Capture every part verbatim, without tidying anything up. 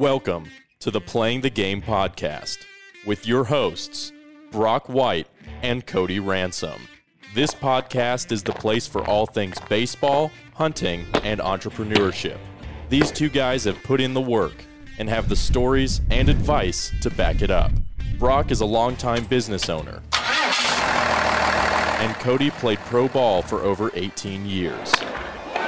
Welcome to the Playing the Game podcast with your hosts, Brock White and Cody Ransom. This podcast is the place for all things baseball, hunting, and entrepreneurship. These two guys have put in the work and have the stories and advice to back it up. Brock is a longtime business owner, and Cody played pro ball for over eighteen years.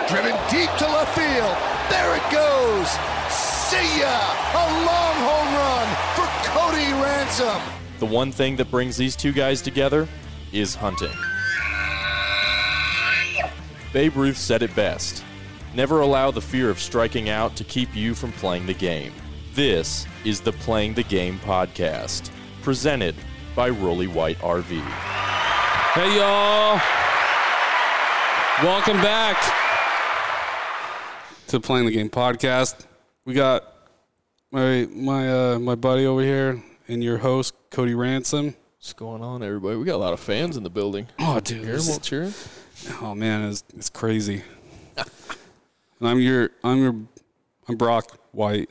Driven deep to left field. There it goes. See ya! A long home run for Cody Ransom. The one thing that brings these two guys together is hunting. Babe Ruth said it best. Never allow the fear of striking out to keep you from playing the game. This is the Playing the Game podcast, presented by Rolly White R V. Hey, y'all. Welcome back to Playing the Game podcast. We got my my uh, my buddy over here and your host, Cody Ransom. What's going on, everybody? We got a lot of fans in the building. Oh, dude. Terrible cheering. Oh, man, it's it's crazy. And I'm your I'm your I'm Brock White.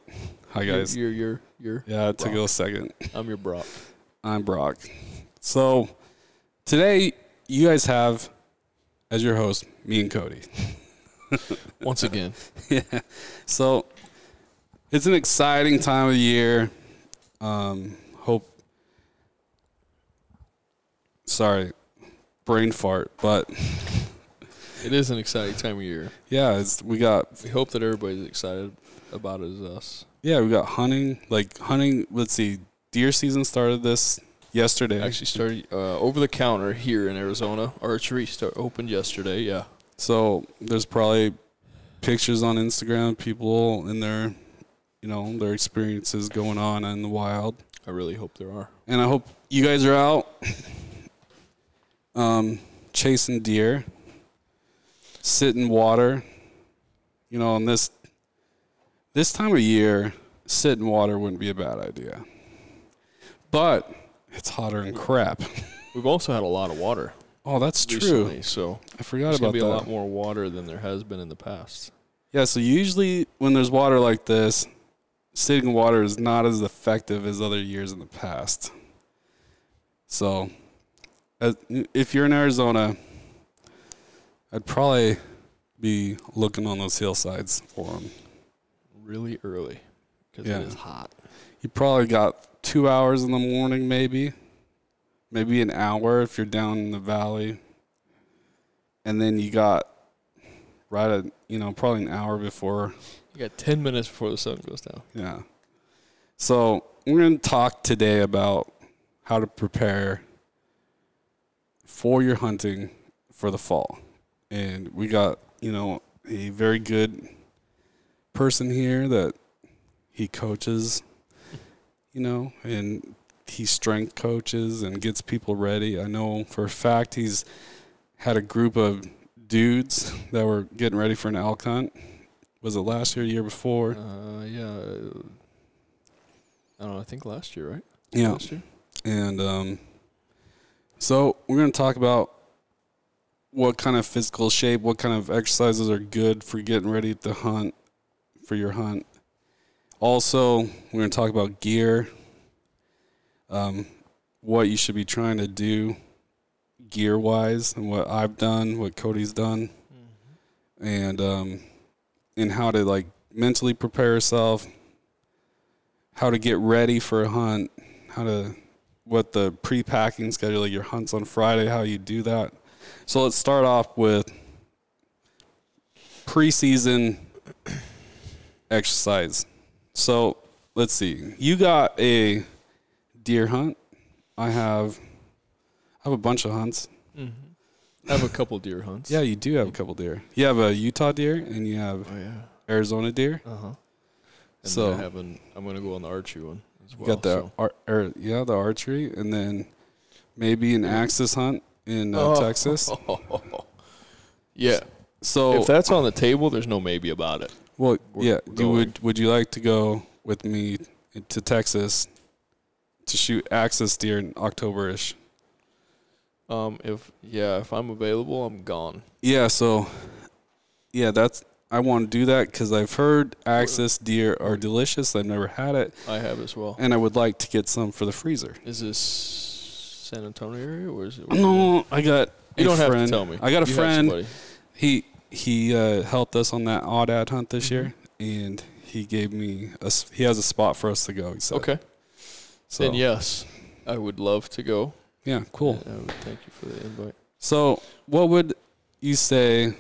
Hi, guys. You're your your yeah. It Brock. Took a little second. I'm your Brock. I'm Brock. So today, you guys have as your host me and Cody. Once again, yeah. So. It's an exciting time of the year. Um, hope. Sorry, brain fart, but it is an exciting time of year. Yeah, it's, we got. We hope that everybody's excited about it as us. Yeah, we got hunting. Like hunting. Let's see, deer season started this yesterday. Actually started uh, over the counter here in Arizona. Archery start opened yesterday. Yeah. So there's probably pictures on Instagram. People in there. You know, their experiences going on in the wild. I really hope there are. And I hope you guys are out um, chasing deer, sitting water. You know, on this this time of year, sitting water wouldn't be a bad idea. But it's hotter than crap. We've also had a lot of water. Oh, that's recently, true. So I forgot about that. There's going to be a lot more water than there has been in the past. Yeah, so usually when there's water like this, sitting water is not as effective as other years in the past. So, as, if you're in Arizona, I'd probably be looking on those hillsides for them. Really early, because yeah. It is hot. You probably got two hours in the morning, maybe. Maybe an hour if you're down in the valley. And then you got right at, you know, probably an hour before. You got ten minutes before the sun goes down. Yeah. So we're going to talk today about how to prepare for your hunting for the fall. And we got, you know, a very good person here that he coaches, you know, and he strength coaches and gets people ready. I know for a fact he's had a group of dudes that were getting ready for an elk hunt. Was it last year, year before? Uh, yeah. I don't know, I think last year, right? Yeah. Last year. And um, so we're going to talk about what kind of physical shape, what kind of exercises are good for getting ready to hunt, for your hunt. Also, we're going to talk about gear, um, what you should be trying to do gear-wise, and what I've done, what Cody's done, mm-hmm. and um, and how to, like, mentally prepare yourself, how to get ready for a hunt, how to, what the pre-packing schedule, like your hunts on Friday, how you do that. So let's start off with preseason exercise. So let's see. You got a deer hunt. I have... I have a bunch of hunts. Mm-hmm. I have a couple deer hunts. Yeah, you do have a couple deer. You have a Utah deer, and you have oh, yeah. Arizona deer. Uh-huh. And so I have an, I'm going to go on the archery one as well. You got the, so. ar, er, yeah, the archery, and then maybe an Axis hunt in uh, oh. Texas. Yeah. So if that's on the table, there's no maybe about it. Well, we're, yeah. We're would, would you like to go with me to Texas to shoot Axis deer in October-ish? Um, if, yeah, if I'm available, I'm gone. Yeah, so, yeah, that's, I want to do that because I've heard Axis deer are delicious. I've never had it. I have as well. And I would like to get some for the freezer. Is this San Antonio area or is it? No, I got you a don't friend. Have to tell me. I got a you friend. He he uh, helped us on that odd-ad hunt this mm-hmm. year, and he gave me a, he has a spot for us to go. He said. Okay. So. Then yes, I would love to go. Yeah, cool. I would thank you for the invite. So what would you say?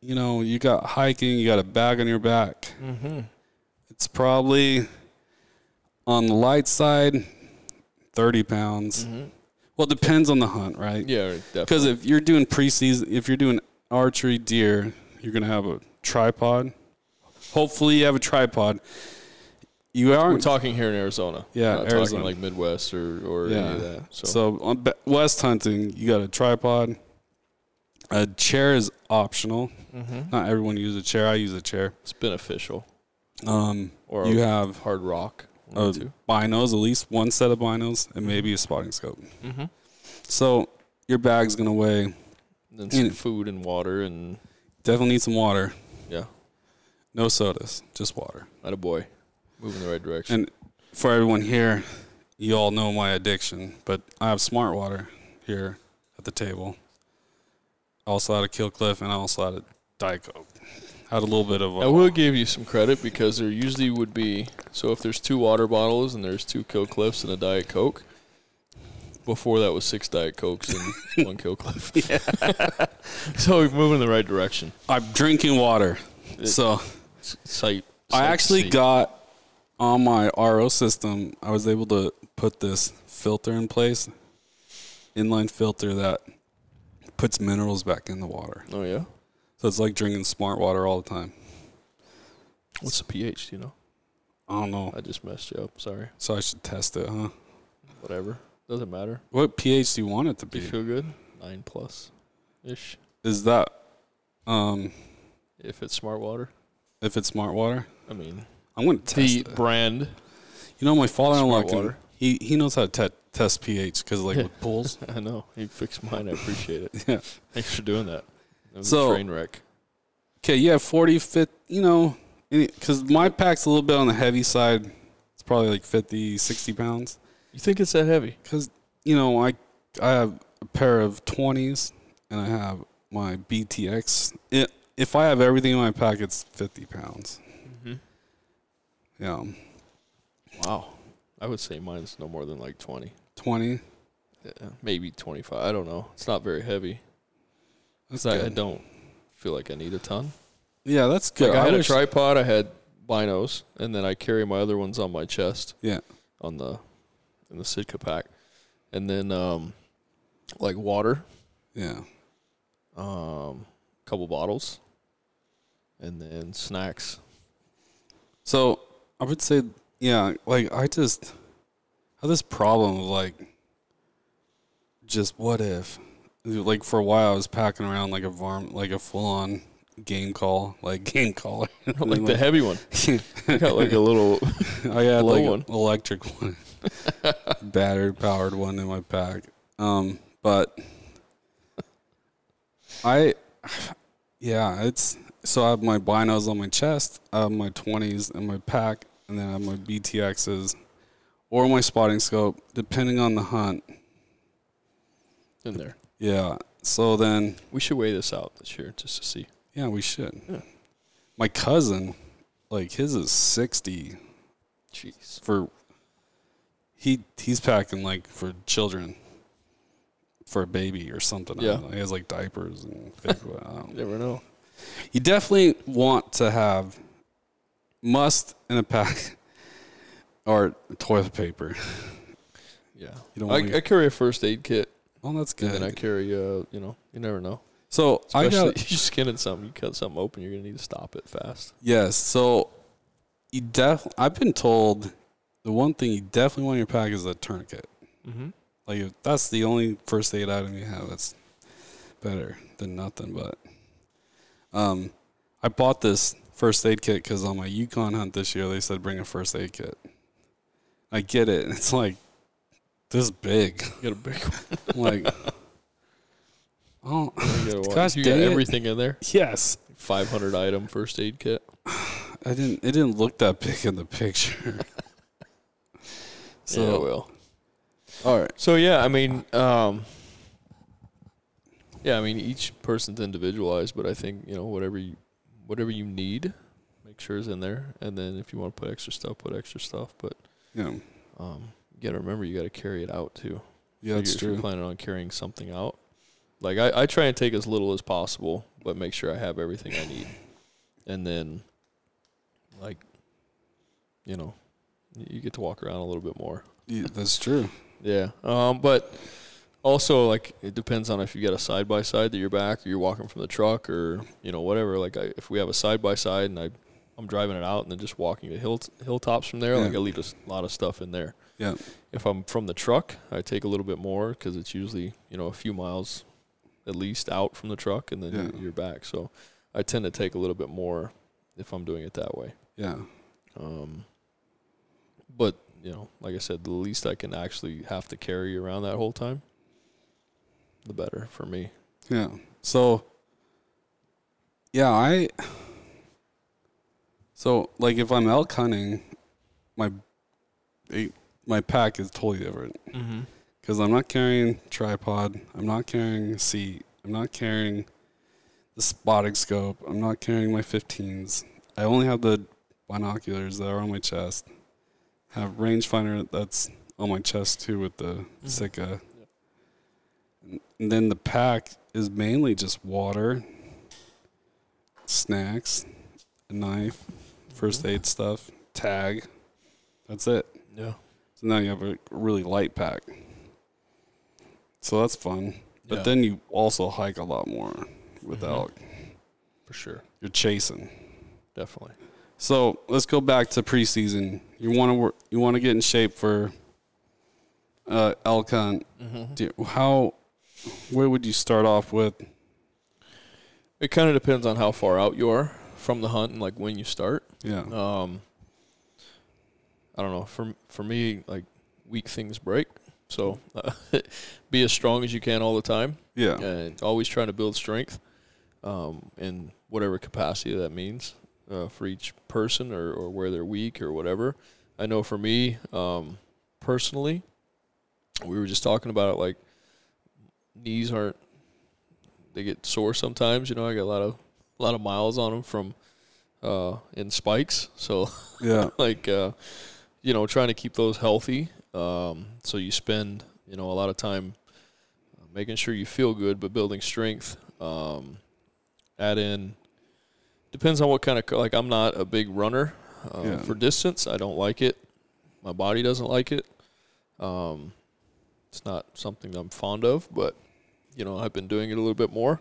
You know, you got hiking, you got a bag on your back. Mm-hmm. It's probably on the light side, thirty pounds. Mm-hmm. Well, it depends on the hunt, right? Yeah, definitely. Because if you're doing preseason, if you're doing archery deer, you're going to have a tripod. Hopefully you have a tripod. You are We're talking here in Arizona. Yeah, We're not Arizona. Talking like Midwest or, or yeah. any of that. So, so on west hunting, you got a tripod. A chair is optional. Mm-hmm. Not everyone uses a chair. I use a chair. It's beneficial. Um, or you have hard rock. Uh, binos, at least one set of binos, and maybe a spotting scope. Mm-hmm. So your bag's going to weigh. Then some food and water. And definitely need some water. Yeah. No sodas, just water. Attaboy. Moving the right direction. And for everyone here, you all know my addiction, but I have Smart Water here at the table. Also out of Kill Cliff, and also out of Diet Coke. Had a little bit of a... I will give you some credit because there usually would be... So if there's two water bottles and there's two Kill Cliffs and a Diet Coke, before that was six Diet Cokes and one Kill Cliff. So we're moving in the right direction. I'm drinking water. It, so sight, I actually seat. got on my R O system, I was able to put this filter in place, inline filter that... puts minerals back in the water. Oh, yeah? So it's like drinking Smart Water all the time. What's the pH, do you know? I don't know. I just messed you up. Sorry. So I should test it, huh? Whatever. Doesn't matter. What pH do you want it to be? Do you feel good? Nine plus-ish. Is that... um, if it's Smart Water? If it's Smart Water? I mean... I'm going to test it. The brand. You know, my father-in-law, can, he, he knows how to te- test pH because, like, yeah. with pools. I know. He fixed mine. I appreciate it. Yeah. Thanks for doing that. That was so, a train wreck. Okay, yeah, forty, fifty, you know, because my pack's a little bit on the heavy side. It's probably, like, fifty, sixty pounds. You think it's that heavy? Because, you know, I, I have a pair of twenties, and I have my B T X. It, if I have everything in my pack, it's fifty pounds. Yeah. Wow. I would say mine's no more than like twenty. twenty? Yeah, maybe twenty-five. I don't know. It's not very heavy. That's I, I don't feel like I need a ton. Yeah, that's good. Like I, I had a tripod. I had binos. And then I carry my other ones on my chest. Yeah. On the, in the Sitka pack. And then, um, like water. Yeah. Um, couple bottles. And then snacks. So... I would say, yeah, like, I just have this problem of, like, just what if? Like, for a while, I was packing around, like, a varm, like a full-on game call, like, game caller. Like, like the heavy one. I got, like, a little I got, like, an electric one. Battery-powered one in my pack. Um, but I, yeah, it's, so I have my binos on my chest, I have my twenties in my pack, and then I have my B T Xs or my spotting scope, depending on the hunt. In there. Yeah. So then... We should weigh this out this year just to see. Yeah, we should. Yeah. My cousin, like, his is sixty. Jeez. For... he He's packing, like, for children. For a baby or something. Yeah. I don't know. He has, like, diapers and things. I don't know. Never know. You definitely want to have... must in a pack or toilet paper. Yeah. You don't I, I carry a first aid kit. Oh, that's good. And then I carry, uh, you know, you never know. So especially I got... you're skinning something. You cut something open, you're going to need to stop it fast. Yes. So you def- I've been told the one thing you definitely want in your pack is a tourniquet. Mm-hmm. Like, if that's the only first aid item you have, that's better than nothing. But um, I bought this... first aid kit because on my Yukon hunt this year they said bring a first aid kit. I get it. It's like this big. You got a big one. Like Oh, gosh, you got everything in there? Yes. five hundred item first aid kit. I didn't. It didn't look that big in the picture. So yeah, it will. All right. So yeah, I mean, um, yeah, I mean, each person's individualized, but I think you know whatever you, whatever you need, make sure is in there, and then if you want to put extra stuff, put extra stuff. But yeah, um, you got to remember you got to carry it out too. Yeah, that's true. If you're planning on carrying something out, like I, I try and take as little as possible, but make sure I have everything I need, and then. Like, you know, you get to walk around a little bit more. Yeah, that's true. Yeah. Um, but also, like, it depends on if you got a side-by-side that you're back or you're walking from the truck or, you know, whatever. Like, I, if we have a side-by-side and I, I'm driving it out and then just walking to hill hilltops from there, yeah. like, I leave a lot of stuff in there. Yeah. If I'm from the truck, I take a little bit more because it's usually, you know, a few miles at least out from the truck and then yeah. you're, you're back. So I tend to take a little bit more if I'm doing it that way. Yeah. Um, but, you know, like I said, the least I can actually have to carry around that whole time, the better for me. Yeah. So, yeah, I, so, like, if I'm elk hunting, my my pack is totally different. Mm-hmm. Because I'm not carrying tripod. I'm not carrying a seat. I'm not carrying the spotting scope. I'm not carrying my fifteens. I only have the binoculars that are on my chest. Have rangefinder that's on my chest too with the mm-hmm. Sitka. Yep. And then the pack is mainly just water, snacks, a knife, first mm-hmm. aid stuff, tag. That's it. Yeah. So now you have a really light pack. So that's fun. But yeah. then you also hike a lot more with mm-hmm. elk. For sure. You're chasing. Definitely. So let's go back to preseason. You want to work, you want to get in shape for uh, elk hunt. Mm-hmm. Do you, how? Where would you start off with? It kind of depends on how far out you are from the hunt and like when you start. Yeah. Um. I don't know. For for me, like weak things break. So uh, be as strong as you can all the time. Yeah. And always trying to build strength, um, in whatever capacity that means. Uh, for each person or, or where they're weak or whatever. I know for me, um, personally, we were just talking about it, like, knees aren't, they get sore sometimes, you know, I got a lot of a lot of miles on them from, uh, in spikes, so, yeah, like, uh, you know, trying to keep those healthy, um, so you spend, you know, a lot of time making sure you feel good, but building strength, um, add in, depends on what kind of, like, I'm not a big runner uh, yeah. for distance. I don't like it. My body doesn't like it. Um, it's not something I'm fond of, but, you know, I've been doing it a little bit more.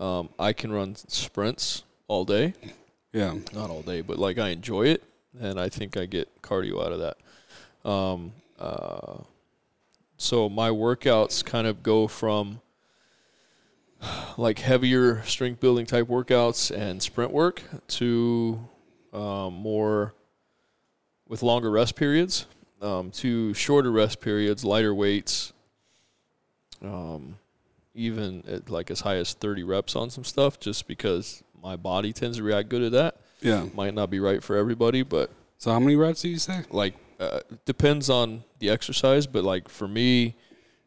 Um, I can run sprints all day. Yeah. Not all day, but, like, I enjoy it, and I think I get cardio out of that. Um, uh, so my workouts kind of go from like heavier strength building type workouts and sprint work to um, more with longer rest periods, um, to shorter rest periods, lighter weights, um, even at like as high as thirty reps on some stuff, just because my body tends to react good to that. Yeah. It might not be right for everybody, but. So how many reps do you say? Like, uh, depends on the exercise, but like for me,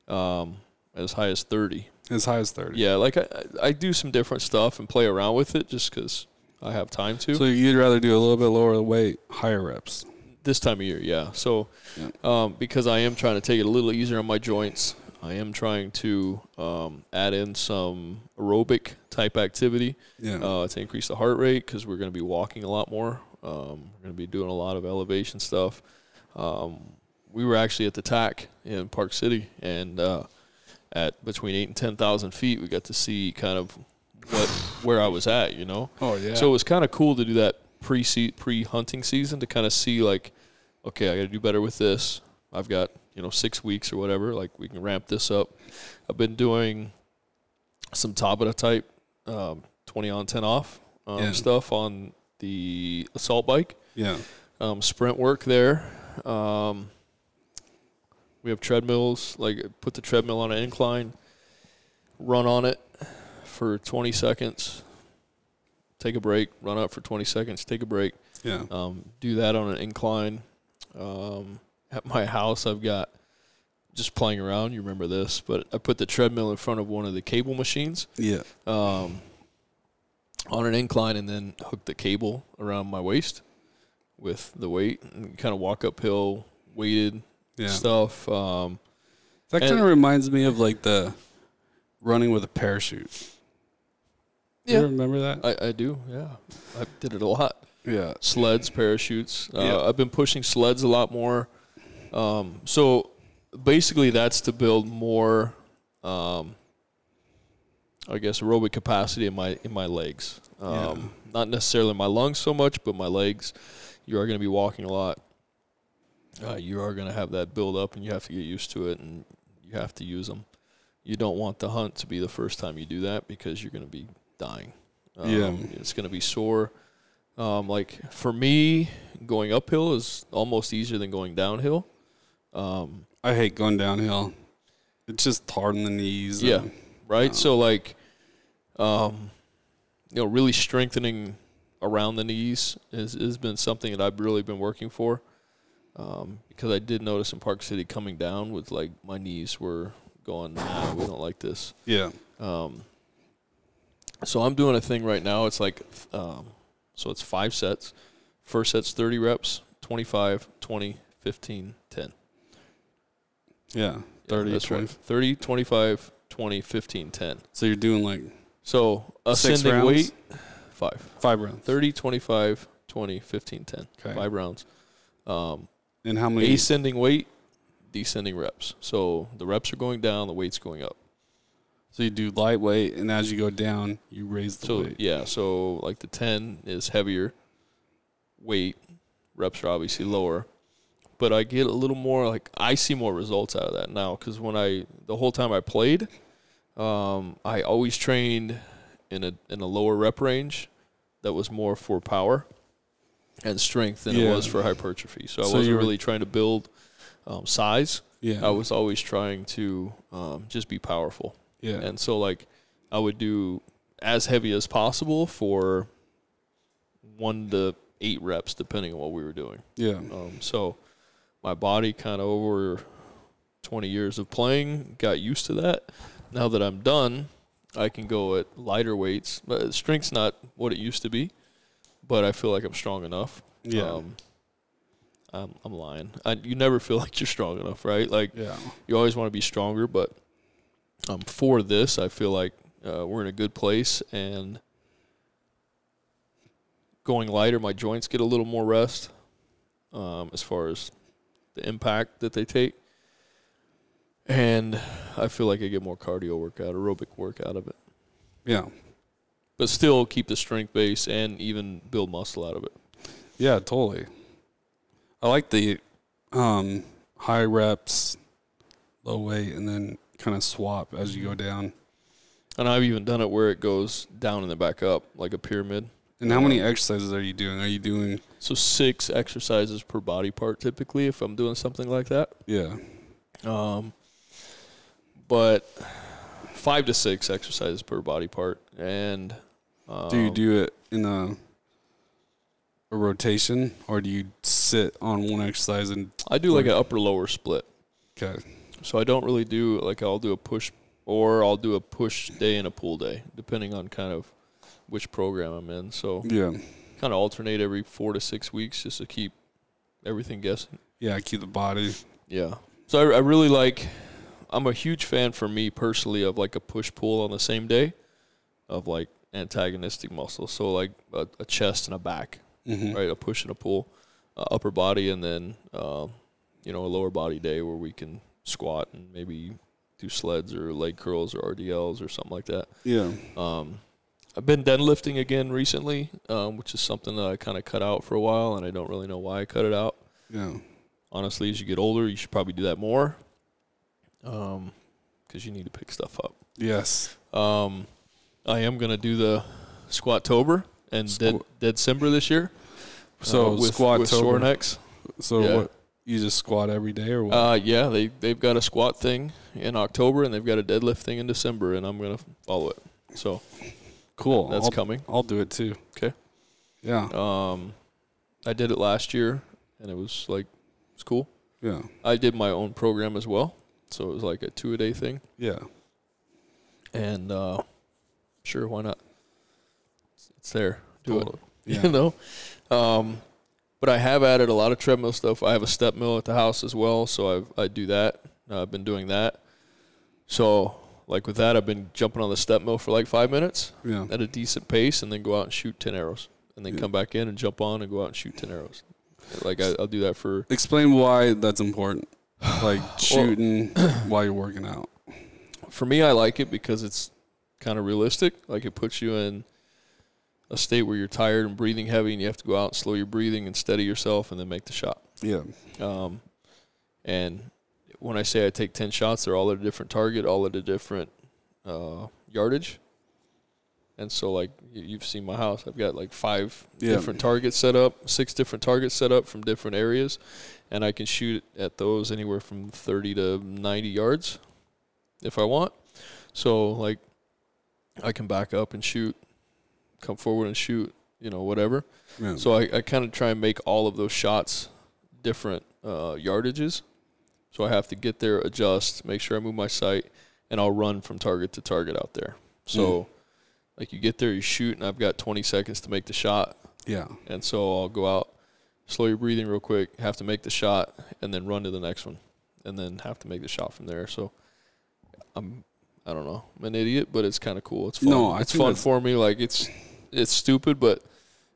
um, as high as thirty. As high as thirty. Yeah, like I, I do some different stuff and play around with it just because I have time to. So you'd rather do a little bit lower weight, higher reps? This time of year, yeah. So yeah. Um, because I am trying to take it a little easier on my joints, I am trying to um, add in some aerobic type activity yeah. uh, to increase the heart rate because we're going to be walking a lot more. Um, we're going to be doing a lot of elevation stuff. Um, we were actually at the T A C in Park City, and uh, – at between eight and ten thousand feet, we got to see kind of what where I was at, you know? Oh, yeah. So it was kind of cool to do that pre-se- pre-hunting season to kind of see, like, okay, I got to do better with this. I've got, you know, six weeks or whatever. Like, we can ramp this up. I've been doing some Tabata type um, twenty on, ten off um, yeah. stuff on the assault bike. Yeah. Um, sprint work there. Um We have treadmills, like put the treadmill on an incline, run on it, for twenty seconds, take a break, run up for twenty seconds, take a break. Yeah. Um, do that on an incline. Um, at my house, I've got, just playing around, you remember this, but I put the treadmill in front of one of the cable machines. Yeah. Um, on an incline, and then hook the cable around my waist with the weight and kind of walk uphill, weighted yeah. stuff. Um, that kind of reminds me of like the running with a parachute. Yeah. You remember that? I, I do, yeah. I did it a lot. Yeah. Sleds, parachutes. Uh, yeah. I've been pushing sleds a lot more. Um, so basically that's to build more, um, I guess, aerobic capacity in my in my legs. Um, yeah. Not necessarily my lungs so much, but my legs. You are going to be walking a lot. Uh, you are going to have that build up, and you have to get used to it, and you have to use them. You don't want the hunt to be the first time you do that because you're going to be dying. Um, yeah. It's going to be sore. Um, like, for me, going uphill is almost easier than going downhill. Um, I hate going downhill. It's just hard on the knees. Yeah, and, right? Um, so, like, um, you know, really strengthening around the knees is, has been something that I've really been working for um, because I did notice in Park City coming down with, like, my knees were going, nah, we don't like this. Yeah. Um. So I'm doing a thing right now. It's like um, – so it's five sets. First set's thirty reps, twenty-five, twenty, fifteen, ten. Yeah, thirty, yeah, that's twenty. Right. thirty, twenty-five, twenty, fifteen, ten. So you're doing like so ascending weight, five. Five rounds. thirty, twenty-five, twenty, fifteen, ten. Okay. Five rounds. Um, and how many? Ascending weight, descending reps. So the reps are going down, the weight's going up. So you do lightweight, and as you go down, you raise the so, weight. Yeah, so like the ten is heavier weight. Reps are obviously lower. But I get a little more, like, I see more results out of that now. Because when I, the whole time I played, um, I always trained in a in a lower rep range that was more for power and strength than yeah. it was for hypertrophy. So, so I wasn't really trying to build um, size. Yeah. I was always trying to um, just be powerful. Yeah. And so, like, I would do as heavy as possible for one to eight reps, depending on what we were doing. Yeah. Um, so, my body kind of over twenty years of playing got used to that. Now that I'm done, I can go at lighter weights. Strength's not what it used to be, but I feel like I'm strong enough. Yeah. Um, I'm, I'm lying. I, you never feel like you're strong enough, right? Like, yeah. you always want to be stronger, but... Um, for this, I feel like uh, we're in a good place, and going lighter, my joints get a little more rest um, as far as the impact that they take, and I feel like I get more cardio workout, aerobic work out of it. Yeah. But still keep the strength base and even build muscle out of it. Yeah, totally. I like the um, high reps, low weight, and then kind of swap as you go down. And I've even done it where it goes down and then back up, like a pyramid. And how many exercises are you doing? Are you doing... So six exercises per body part, typically, if I'm doing something like that. Yeah. Um. But five to six exercises per body part. And... Um, do you do it in a, a rotation, or do you sit on one exercise and... I do like an upper-lower split. Okay. So I don't really do, like, I'll do a push or I'll do a push day and a pull day, depending on kind of which program I'm in. So yeah, kind of alternate every four to six weeks just to keep everything guessing. Yeah, keep the body. Yeah. So I, I really like, I'm a huge fan for me personally of like a push-pull on the same day of like antagonistic muscles. So like a, a chest and a back, mm-hmm. right? A push and a pull, uh, upper body, and then, uh, you know, a lower body day where we can squat and maybe do sleds or leg curls or R D Ls or something like that. Yeah. Um, I've been deadlifting again recently, um, which is something that I kind of cut out for a while, and I don't really know why I cut it out. Yeah. Honestly, as you get older, you should probably do that more because um, you need to pick stuff up. Yes. Um, I am going to do the Squat-tober and Squ- dead December this year. So uh, with, Squat-tober. With sore necks. So yeah. what? You just squat every day or what? Uh, yeah, they, they've got a squat thing in October, and they've got a deadlift thing in December, and I'm going to follow it. So, cool. That's I'll, coming. I'll do it too. Okay. Yeah. Um, I did it last year, and it was like, it's cool. Yeah. I did my own program as well, so it was like a two-a-day thing. Yeah. And uh, sure, why not? It's there. Do cool. it. Yeah. You know? Um, but I have added a lot of treadmill stuff. I have a step mill at the house as well, so I've, I do that. Uh, I've been doing that. So, like with that, I've been jumping on the step mill for like five minutes yeah. at a decent pace, and then go out and shoot ten arrows, and then yeah. come back in and jump on and go out and shoot ten arrows. Like I, I'll do that for. Explain why that's important. Like shooting well, while you're working out. For me, I like it because it's kind of realistic. Like it puts you in a state where you're tired and breathing heavy, and you have to go out and slow your breathing and steady yourself, and then make the shot. Yeah. Um, and when I say I take ten shots, they're all at a different target, all at a different uh, yardage. And so, like, you've seen my house. I've got, like, five yeah. different targets set up, six different targets set up from different areas, and I can shoot at those anywhere from thirty to ninety yards if I want. So, like, I can back up and shoot, come forward and shoot, you know, whatever. Yeah. So I, I kind of try and make all of those shots different uh, yardages. So I have to get there, adjust, make sure I move my sight, and I'll run from target to target out there. So... Mm. Like, you get there, you shoot, and I've got twenty seconds to make the shot. Yeah. And so I'll go out, slow your breathing real quick, have to make the shot, and then run to the next one, and then have to make the shot from there. So I'm, I don't know, I'm an idiot, but it's kind of cool. It's fun. No, I it's fun for me. Like, it's it's stupid, but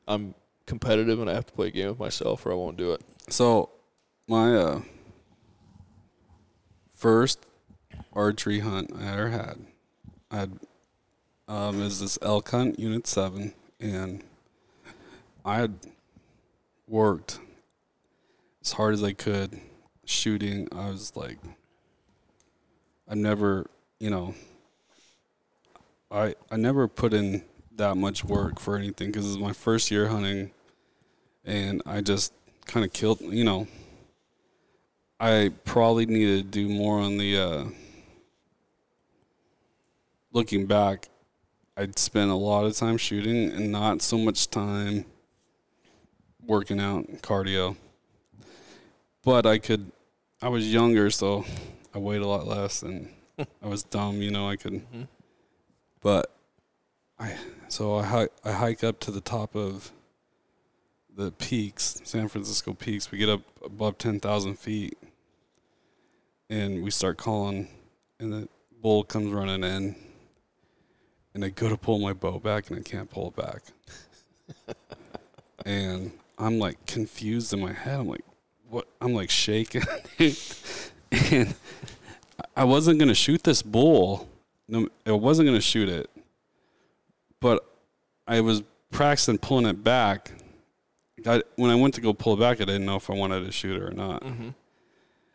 I'm competitive, and I have to play a game with myself or I won't do it. So my uh, first archery hunt I ever had, I had – Um, is this elk hunt, Unit seven, and I had worked as hard as I could shooting. I was like, I've never, you know, I I never put in that much work for anything because it was my first year hunting, and I just kind of killed, you know, I probably needed to do more on the, uh, looking back, I'd spend a lot of time shooting and not so much time working out and cardio. But I could, I was younger, so I weighed a lot less and I was dumb, you know, I could. Mm-hmm. But I, so I, I hike up to the top of the peaks, San Francisco peaks. We get up above ten thousand feet and we start calling and the bull comes running in. And I go to pull my bow back, and I can't pull it back. And I'm, like, confused in my head. I'm like, what? I'm, like, shaking. And I wasn't going to shoot this bull. No, I wasn't going to shoot it. But I was practicing pulling it back. I, when I went to go pull it back, I didn't know if I wanted to shoot it or not. Mm-hmm.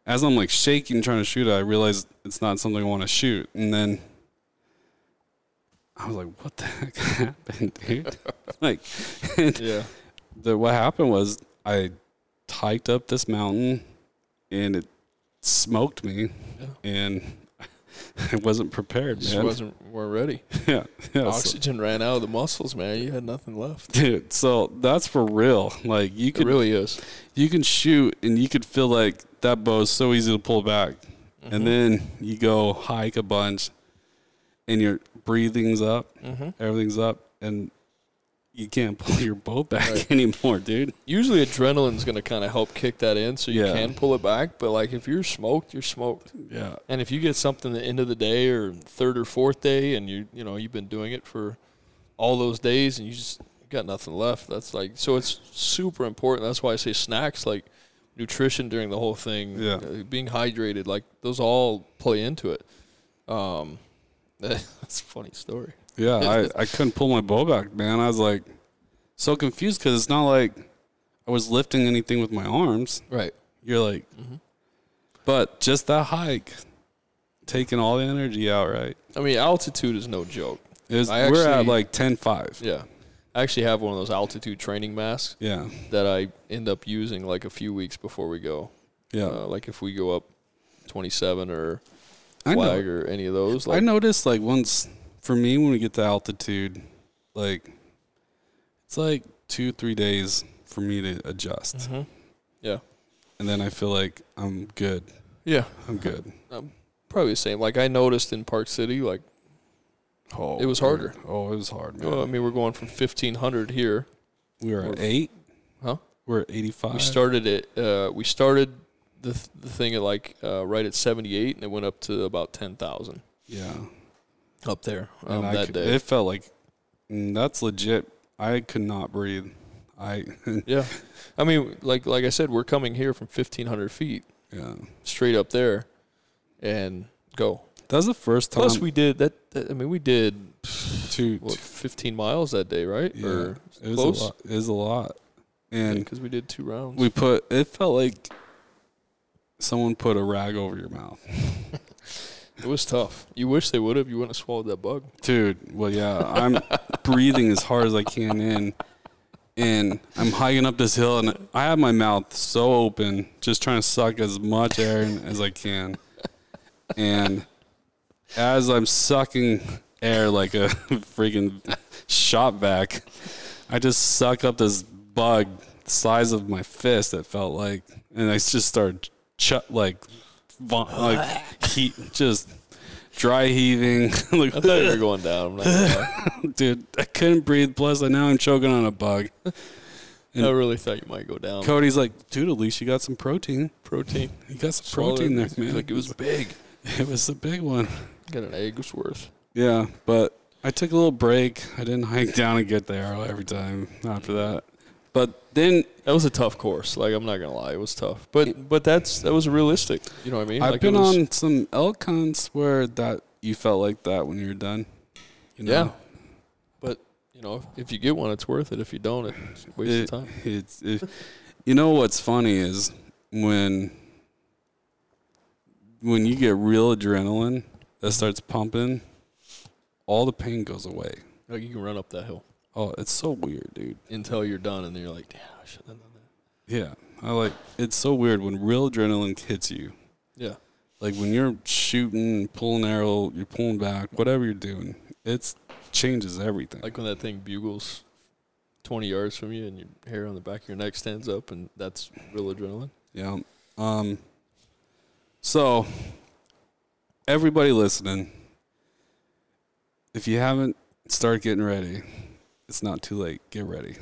As I'm, like, shaking trying to shoot it, I realized it's not something I want to shoot. And then... I was like, what the heck happened, dude? Like, yeah. The, what happened was I hiked up this mountain, and it smoked me, yeah. and I wasn't prepared, man. Just wasn't, weren't ready. Yeah. yeah Oxygen so. ran out of the muscles, man. You had nothing left. Dude, so that's for real. Like, you could, it really is. You can shoot, and you could feel like that bow is so easy to pull back. Mm-hmm. And then you go hike a bunch, and you're... Breathing's up, mm-hmm. everything's up, and you can't pull your bow back right. anymore, dude. Usually adrenaline's going to kind of help kick that in so you yeah. can pull it back, but, like, if you're smoked, you're smoked. Yeah. And if you get something at the end of the day or third or fourth day and, you you know, you've been doing it for all those days and you just got nothing left, that's, like, so it's super important. That's why I say snacks, like, nutrition during the whole thing, yeah. uh, being hydrated, like, those all play into it. Um That's a funny story. Yeah, I, I couldn't pull my bow back, man. I was, like, so confused because it's not like I was lifting anything with my arms. Right. You're like, mm-hmm. but just that hike, taking all the energy out, right? I mean, altitude is no joke. Was, we're actually, at, like, ten five. Yeah. I actually have one of those altitude training masks. Yeah. That I end up using, like, a few weeks before we go. Yeah. Uh, like, if we go up twenty-seven or... Flag or any of those. Like, I noticed, like, once for me, when we get to altitude, like, it's like two, three days for me to adjust. Mm-hmm. Yeah. And then I feel like I'm good. Yeah. I'm good. I'm probably the same. Like, I noticed in Park City, like, oh, it was harder. Man. Oh, it was hard, man. Well, I mean, we're going from fifteen hundred here. We were at eight? Huh? We're at eighty-five. We started at, uh, we started the th- the thing at like uh, right at seventy-eight, and it went up to about ten thousand. Yeah. Up there um, that could, day. It felt like, that's legit. I could not breathe. I Yeah. I mean, like like I said, we're coming here from fifteen hundred feet. Yeah. Straight up there and go. That was the first time. Plus, we did that. that I mean, we did two, what, two. fifteen miles that day, right? Yeah. Or it was close? A lot. It was a lot. And because yeah, we did two rounds. We put, it felt like someone put a rag over your mouth. It was tough. You wish they would have. You wouldn't have swallowed that bug. Dude, well, yeah. I'm breathing as hard as I can in. And I'm hiking up this hill, and I have my mouth so open, just trying to suck as much air in as I can. And as I'm sucking air like a freaking shop vac, I just suck up this bug the size of my fist, it felt like. And I just started ch- like, vom- like heat, just dry heaving. Like, I thought you were going down. I'm not gonna lie. Dude, I couldn't breathe. Plus, now I'm choking on a bug. And I really thought you might go down. Cody's like, dude, at least you got some protein. Protein. You got some Swallowed. protein there, man. Like, it was big. It was a big one. Got an egg's worth. Yeah, but I took a little break. I didn't hike down and get there every time after that. But then that was a tough course. Like, I'm not gonna lie, it was tough. But but that's that was realistic. You know what I mean? I've like been was, on some elk hunts where that you felt like that when you were done. You know? Yeah. But you know, if, if you get one, it's worth it. If you don't, it's a waste it, of time. It's it, you know what's funny is when. When you get real adrenaline that starts pumping, all the pain goes away. Like, you can run up that hill. Oh, it's so weird, dude. Until you're done, and then you're like, damn, I shouldn't have done that. Yeah. I like, it's so weird when real adrenaline hits you. Yeah. Like, when you're shooting, pulling arrow, you're pulling back, whatever you're doing, it changes everything. Like when that thing bugles twenty yards from you, and your hair on the back of your neck stands up, and that's real adrenaline. Yeah. Um... So, everybody listening, if you haven't started getting ready, it's not too late. Get ready.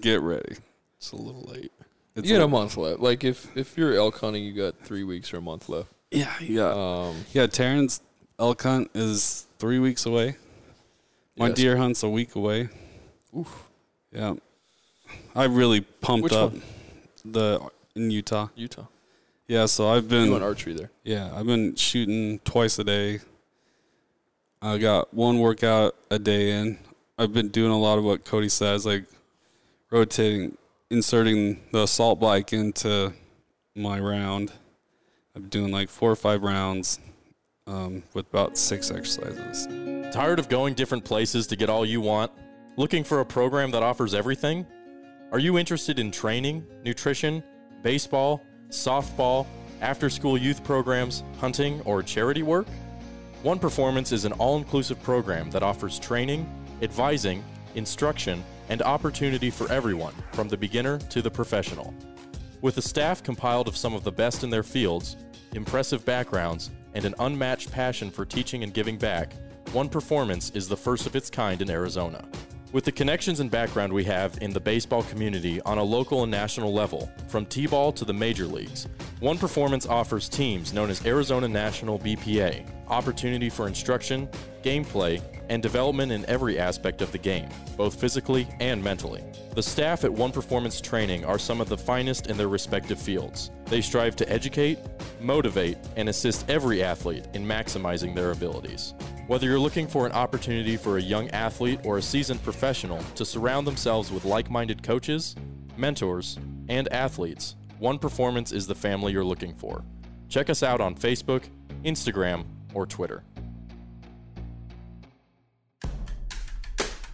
Get ready. It's a little late. It's you got a month left. Like, if, if you're elk hunting, you got three weeks or a month left. Yeah, you got. Um, yeah, Taryn's elk hunt is three weeks away. My yes. deer hunt's a week away. Oof. Yeah. I really pumped Which up one? the in Utah. Utah. Yeah, so I've been doing archery there. Yeah, I've been shooting twice a day. I got one workout a day in. I've been doing a lot of what Cody says, like rotating, inserting the assault bike into my round. I'm doing like four or five rounds um, with about six exercises. Tired of going different places to get all you want? Looking for a program that offers everything? Are you interested in training, nutrition, baseball, softball, after-school youth programs, hunting, or charity work? One Performance is an all-inclusive program that offers training, advising, instruction, and opportunity for everyone, from the beginner to the professional. With a staff compiled of some of the best in their fields, impressive backgrounds, and an unmatched passion for teaching and giving back, One Performance is the first of its kind in Arizona. With the connections and background we have in the baseball community on a local and national level, from T-ball to the major leagues, One Performance offers teams known as Arizona National B P A, opportunity for instruction, gameplay, and development in every aspect of the game, both physically and mentally. The staff at One Performance Training are some of the finest in their respective fields. They strive to educate, motivate, and assist every athlete in maximizing their abilities. Whether you're looking for an opportunity for a young athlete or a seasoned professional to surround themselves with like-minded coaches, mentors, and athletes, One Performance is the family you're looking for. Check us out on Facebook, Instagram, or Twitter.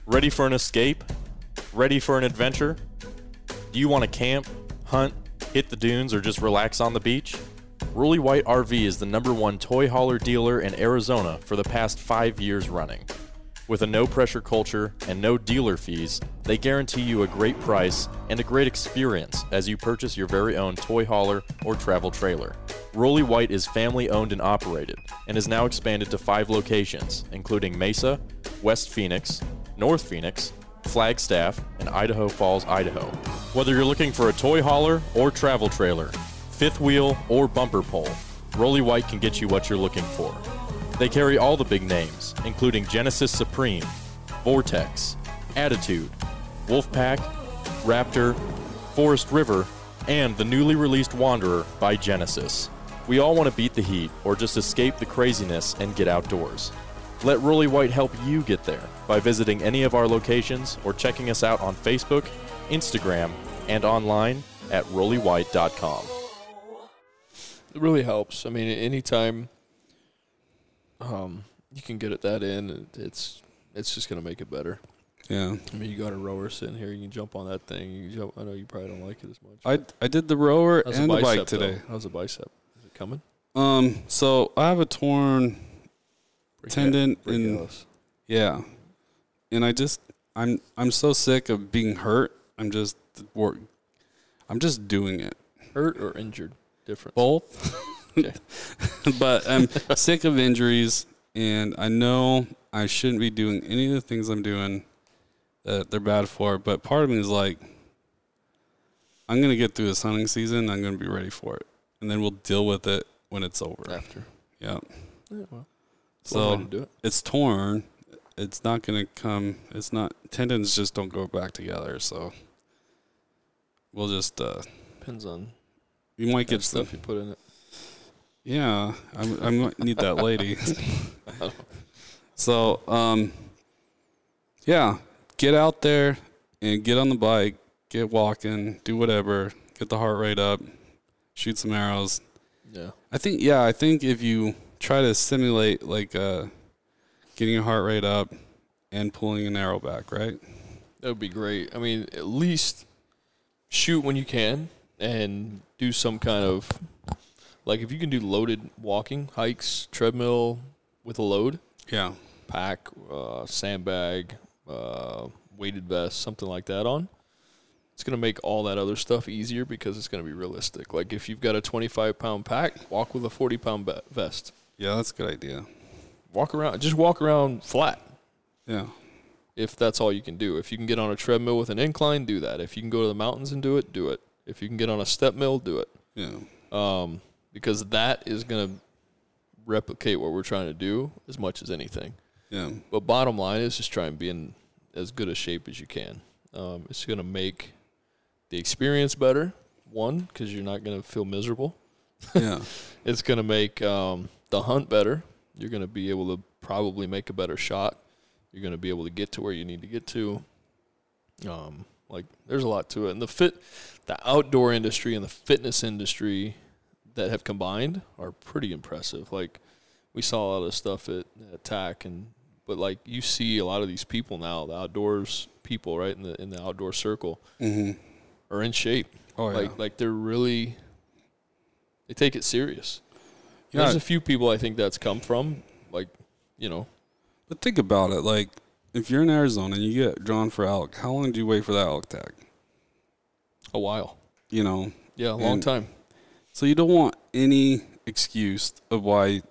Ready for an escape? Ready for an adventure? Do you want to camp, hunt, hit the dunes, or just relax on the beach? Rolly White R V is the number one toy hauler dealer in Arizona for the past five years running. With a no-pressure culture and no dealer fees, they guarantee you a great price and a great experience as you purchase your very own toy hauler or travel trailer. Rolly White is family-owned and operated and is now expanded to five locations, including Mesa, West Phoenix, North Phoenix, Flagstaff, and Idaho Falls, Idaho. Whether you're looking for a toy hauler or travel trailer, fifth wheel or bumper pole, Rolly White can get you what you're looking for. They carry all the big names, including Genesis Supreme, Vortex, Attitude, Wolfpack, Raptor, Forest River, and the newly released Wanderer by Genesis. We all want to beat the heat or just escape the craziness and get outdoors. Let Rolly White help you get there by visiting any of our locations or checking us out on Facebook, Instagram, and online at rolly white dot com. It really helps. I mean, anytime um, you can get it that in, it's it's just going to make it better. Yeah. I mean, you got a rower sitting here. You can jump on that thing. You jump. I know you probably don't like it as much. I I did the rower and the bike today. Though? How's the bicep? Is it coming? Um. So I have a torn tendon in, yeah, and I just I'm I'm so sick of being hurt. I'm just work. I'm just doing it. Hurt or injured? Different. Both. Okay. But I'm sick of injuries, and I know I shouldn't be doing any of the things I'm doing that they're bad for. But part of me is like, I'm gonna get through this hunting season. I'm gonna be ready for it, and then we'll deal with it when it's over. After. Yeah. Yeah. Well. So do it. It's torn. It's not going to come. It's not. Tendons just don't go back together. So we'll just. Uh, Depends on. You might get stuff you put in it. Yeah, I'm. I might need that lady. So, um, yeah, get out there and get on the bike. Get walking. Do whatever. Get the heart rate up. Shoot some arrows. Yeah. I think. Yeah, I think if you. Try to simulate, like, uh, getting your heart rate up and pulling an arrow back, right? That would be great. I mean, at least shoot when you can and do some kind of, like, if you can do loaded walking, hikes, treadmill with a load. Yeah. Pack, uh, sandbag, uh, weighted vest, something like that on. It's going to make all that other stuff easier because it's going to be realistic. Like, if you've got a twenty-five pound pack, walk with a forty pound vest. Yeah, that's a good idea. Walk around. Just walk around flat. Yeah. If that's all you can do. If you can get on a treadmill with an incline, do that. If you can go to the mountains and do it, do it. If you can get on a step mill, do it. Yeah. Um, because that is going to replicate what we're trying to do as much as anything. Yeah. But bottom line is just try and be in as good a shape as you can. Um, it's going to make the experience better, one, because you're not going to feel miserable. Yeah. It's going to make... Um, The hunt better. You're going to be able to probably make a better shot. You're going to be able to get to where you need to get to. Um, like, there's a lot to it. And the fit, the outdoor industry and the fitness industry that have combined are pretty impressive. Like, we saw a lot of stuff at, at T A C, and but like you see a lot of these people now, the outdoors people, right in the in the outdoor circle, mm-hmm. are in shape. Oh, like yeah. like they're really, they take it serious. Yeah. There's a few people I think that's come from, like, you know. But think about it. Like, if you're in Arizona and you get drawn for elk, how long do you wait for that elk tag? A while. You know. Yeah, a long time. So you don't want any excuse of why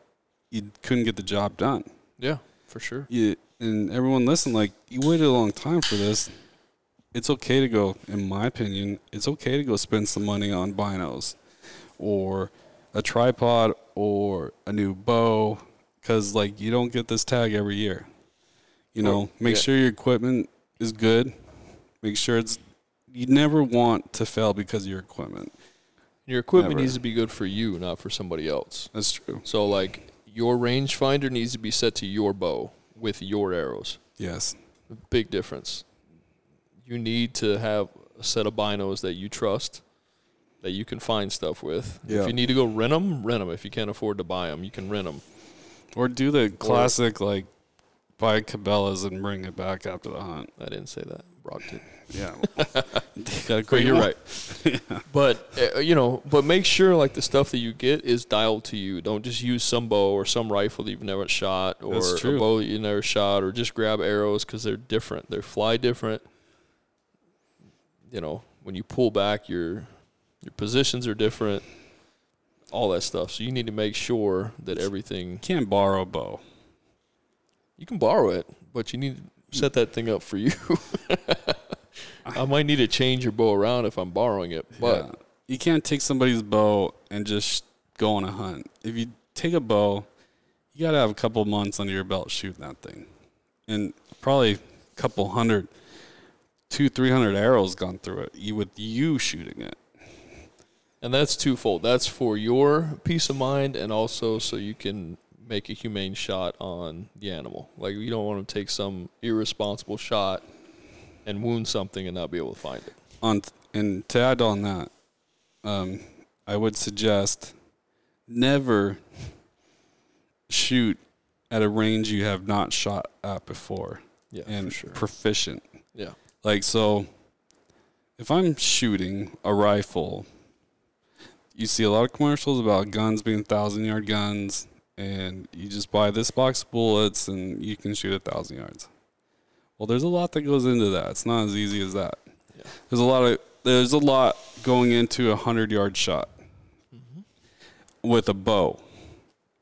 you couldn't get the job done. Yeah, for sure. You, and everyone, listen, like, you waited a long time for this. It's okay to go, in my opinion, it's okay to go spend some money on binos or a tripod or a new bow, because, like, you don't get this tag every year. You know, make yeah. sure your equipment is good. Make sure it's – you never want to fail because of your equipment. Your equipment never. Needs to be good for you, not for somebody else. That's true. So, like, your rangefinder needs to be set to your bow with your arrows. Yes. A big difference. You need to have a set of binos that you trust. That you can find stuff with. Yeah. If you need to go rent them, rent them. If you can't afford to buy them, you can rent them. Or do the classic, or, like, buy Cabela's and bring it back after the hunt. I didn't say that. rocked it. Yeah. But you're right. Yeah. But, uh, you know, but make sure, like, the stuff that you get is dialed to you. Don't just use some bow or some rifle that you've never shot or a bow that you never shot, or just grab arrows because they're different. They fly different. You know, when you pull back, your your positions are different, all that stuff. So you need to make sure that everything. You can't borrow a bow. You can borrow it, but you need to set that thing up for you. I might need to change your bow around if I'm borrowing it, but yeah. You can't take somebody's bow and just go on a hunt. If you take a bow, you got to have a couple months under your belt shooting that thing, and probably a couple hundred, two, three hundred arrows gone through it. You with you shooting it, and that's twofold. That's for your peace of mind, and also so you can make a humane shot on the animal. Like, you don't want to take some irresponsible shot and wound something and not be able to find it. On th- and to add on that, um, I would suggest never shoot at a range you have not shot at before. Yeah, and for sure. Proficient. Yeah. Like, so if I'm shooting a rifle, you see a lot of commercials about guns being thousand-yard guns, and you just buy this box of bullets and you can shoot a thousand yards. Well, there's a lot that goes into that. It's not as easy as that. Yeah. There's a lot of there's a lot going into a hundred yard shot mm-hmm. with a bow,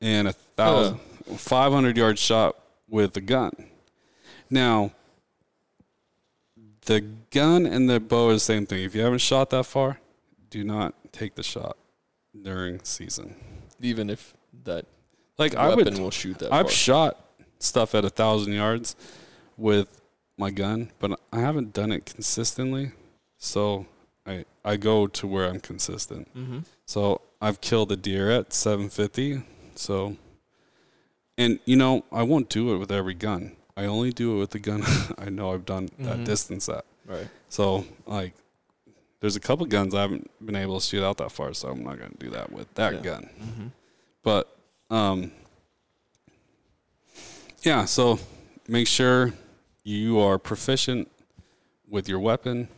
and a thousand uh. five hundred yard shot with a gun. Now, the gun and the bow are the same thing. If you haven't shot that far, do not take the shot during season. Even if that like weapon I would, will shoot that. I've far. shot stuff at a thousand yards with my gun, but I haven't done it consistently, so I I go to where I'm consistent. Mm-hmm. So I've killed a deer at seven fifty, so, and you know, I won't do it with every gun. I only do it with the gun I know I've done mm-hmm. that distance at. Right. So, like, there's a couple guns I haven't been able to shoot out that far, so I'm not going to do that with that yeah. gun. Mm-hmm. But, um, yeah, so make sure you are proficient with your weapon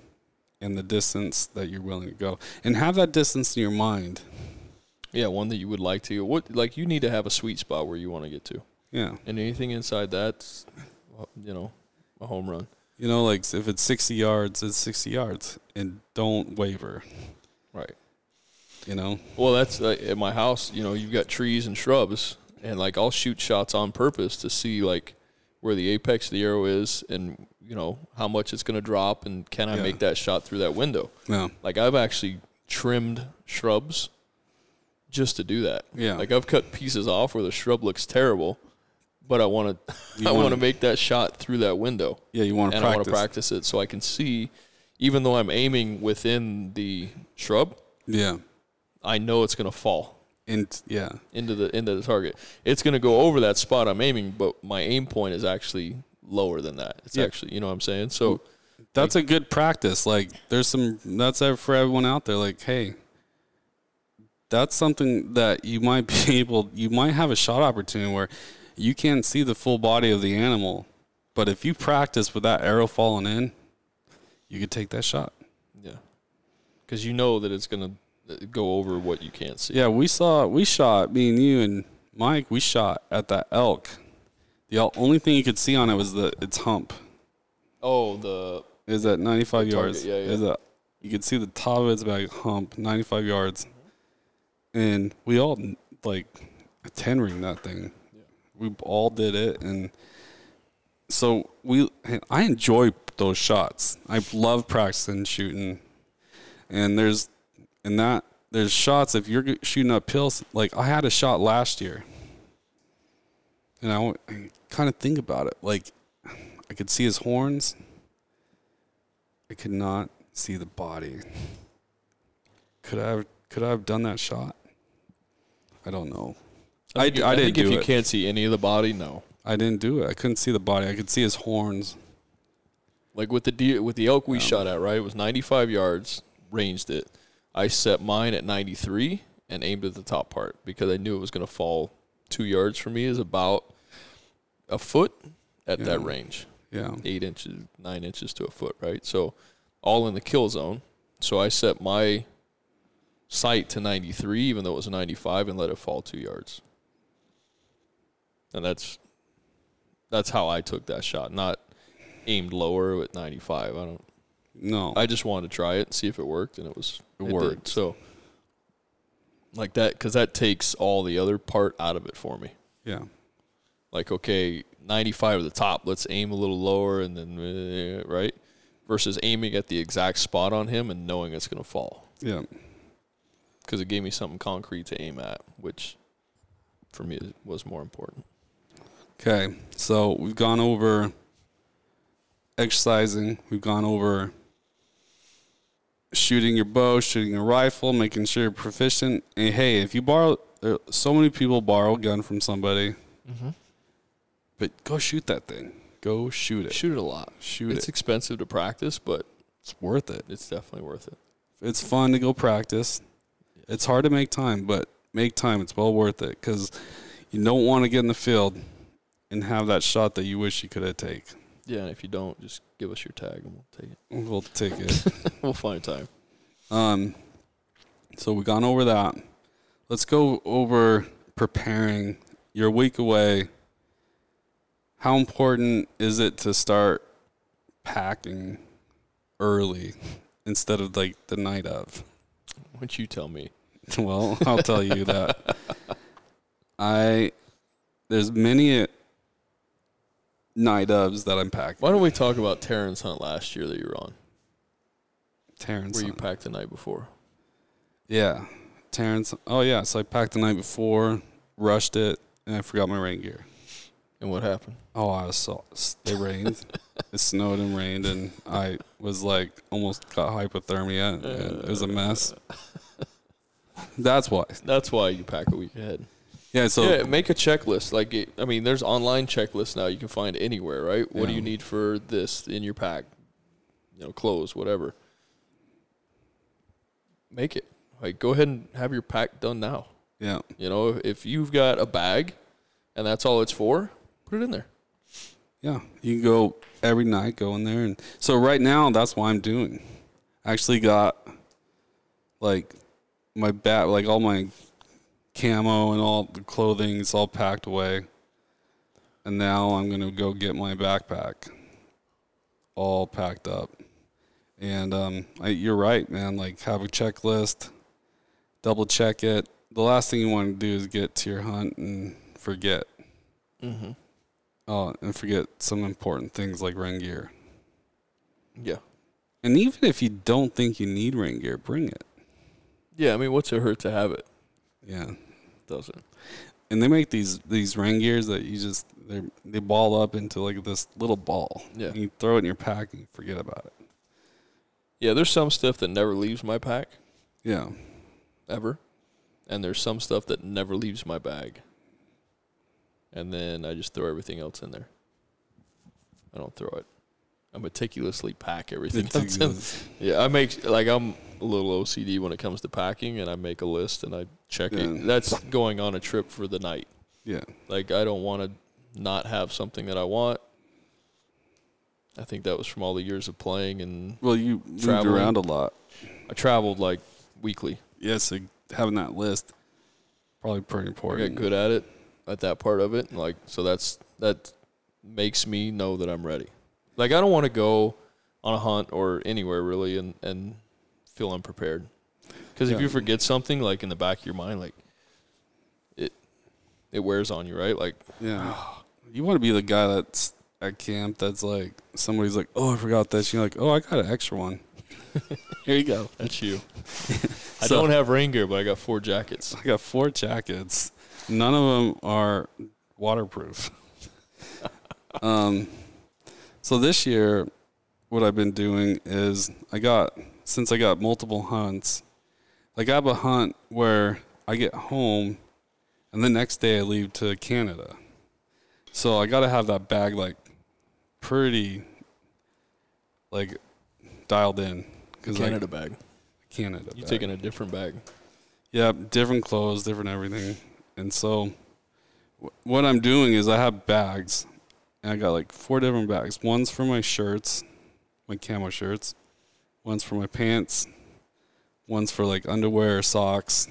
and the distance that you're willing to go. And have that distance in your mind. Yeah, one that you would like to. What, like, you need to have a sweet spot where you want to get to. Yeah. And anything inside that's, you know, a home run. You know, like, if it's sixty yards, it's sixty yards. And don't waver. Right. You know? Well, that's, uh, at my house, you know, you've got trees and shrubs. And, like, I'll shoot shots on purpose to see, like, where the apex of the arrow is and, you know, how much it's going to drop and can I yeah. make that shot through that window. Yeah. Like, I've actually trimmed shrubs just to do that. Yeah. Like, I've cut pieces off where the shrub looks terrible, but I want to I want to make that shot through that window. Yeah, you want to practice. And I want to practice it so I can see, even though I'm aiming within the shrub, yeah, I know it's going to fall. In, yeah, into the into the target. It's going to go over that spot I'm aiming, but my aim point is actually lower than that. It's yeah. actually, you know what I'm saying? So that's like, a good practice. Like, there's some, that's for everyone out there. Like, hey, that's something that you might be able, you might have a shot opportunity where you can't see the full body of the animal, but if you practice with that arrow falling in, you could take that shot. Yeah. Because you know that it's going to go over what you can't see. Yeah, we saw, we shot, me and you and Mike, we shot at that elk. The only thing you could see on it was the its hump. Oh, the... It was at ninety-five yards. Yeah, yeah. It was a, you could see the top of its back hump, ninety-five yards. And we all, like, ten ring that thing. Yeah. We all did it. And so we, I enjoy those shots. I love practicing shooting. And there's... And that there's shots if you're shooting uphill. Like, I had a shot last year, and I, I kind of think about it. Like, I could see his horns. I could not see the body. Could I have, could I have done that shot? I don't know. I, I, I didn't think do if it. If you can't see any of the body, no. I didn't do it. I couldn't see the body. I could see his horns. Like with the deer, with the elk we um, shot at, right? It was ninety-five yards. Ranged it. I set mine at ninety-three and aimed at the top part because I knew it was going to fall two yards from me. Is about a foot at yeah. that range. yeah, eight inches, nine inches to a foot, right? So all in the kill zone. So I set my sight to ninety-three, even though it was a ninety-five, and let it fall two yards. And that's that's how I took that shot, not aimed lower at ninety-five. I don't. No. I just wanted to try it and see if it worked, and it was it, it worked. Did. So like that, because that takes all the other part out of it for me. Yeah. Like, okay, ninety-five at the top, let's aim a little lower, and then, right? Versus aiming at the exact spot on him and knowing it's going to fall. Yeah. Because it gave me something concrete to aim at, which for me was more important. Okay, so we've gone over exercising. We've gone over shooting your bow, shooting a rifle, making sure you're proficient. And, hey, if you borrow – so many people borrow a gun from somebody. Mm-hmm. But go shoot that thing. Go shoot it. Shoot it a lot. Shoot it. It's expensive to practice, but it's worth it. It's definitely worth it. It's fun to go practice. Yeah. It's hard to make time, but make time. It's well worth it because you don't want to get in the field and have that shot that you wish you could have taken. Yeah, and if you don't, just give us your tag and we'll take it. We'll take it. We'll find time. Um, so we've gone over that. Let's go over preparing. You're a week away. How important is it to start packing early instead of, like, the night of? What'd you tell me? Well, I'll tell you that. I There's many night ofs that I'm packing. Why don't we talk about Terrence's hunt last year that you were on? Terrence's Where hunt. You packed the night before. Yeah. Terrence's. Oh, yeah. So I packed the night before, rushed it, and I forgot my rain gear. And what happened? Oh, I was so it rained. It snowed and rained, and I was like almost got hypothermia. And uh, it was a mess. That's why. That's why you pack a week ahead. Yeah. So yeah, make a checklist. Like it, I mean, there's online checklists now you can find anywhere, right? What yeah. do you need for this in your pack? You know, clothes, whatever. Make it. Like, go ahead and have your pack done now. Yeah. You know, if, if you've got a bag, and that's all it's for. Put it in there. Yeah. You can go every night, go in there. And so right now, that's what I'm doing. I actually got, like, my bat, like, all my camo and all the clothing. It's all packed away. And now I'm going to go get my backpack all packed up. And um, I, you're right, man. Like, have a checklist. Double-check it. The last thing you want to do is get to your hunt and forget. Mm-hmm. Oh, and forget some important things like rain gear. Yeah. And even if you don't think you need rain gear, bring it. Yeah, I mean, what's it hurt to have it? Yeah. It doesn't. And they make these, these rain gears that you just, they they ball up into like this little ball. Yeah. And you throw it in your pack and you forget about it. Yeah, there's some stuff that never leaves my pack. Yeah. Ever. And there's some stuff that never leaves my bag. And then I just throw everything else in there. I don't throw it. I meticulously pack everything Meticulous. else in there. Yeah, I make, like, I'm a little O C D when it comes to packing, and I make a list, and I check yeah. it. That's going on a trip for the night. Yeah. Like, I don't want to not have something that I want. I think that was from all the years of playing and Well, you traveled around a lot. I traveled, like, weekly. Yes, yeah, so having that list, probably pretty important. I got good at it. At that part of it, like, so that's that makes me know that I'm ready. Like, I don't want to go on a hunt or anywhere really and, and feel unprepared. Because yeah. if you forget something, like, in the back of your mind, like, it it wears on you, right? Like, yeah, you want to be the guy that's at camp that's like, somebody's like, oh, I forgot this. You're like, oh, I got an extra one. Here you go. That's you. so, I don't have rain gear, but I got four jackets. I got four jackets. None of them are waterproof. um, so this year, what I've been doing is I got, since I got multiple hunts, like, I have a hunt where I get home and the next day I leave to Canada. So I got to have that bag, like, pretty, like, dialed in. Cause Canada I, bag. Canada You're bag. You're taking a different bag. Yeah, different clothes, different everything. And so what I'm doing is I have bags And I got like four different bags. One's for my shirts, my camo shirts. One's for my pants. One's for like underwear or socks.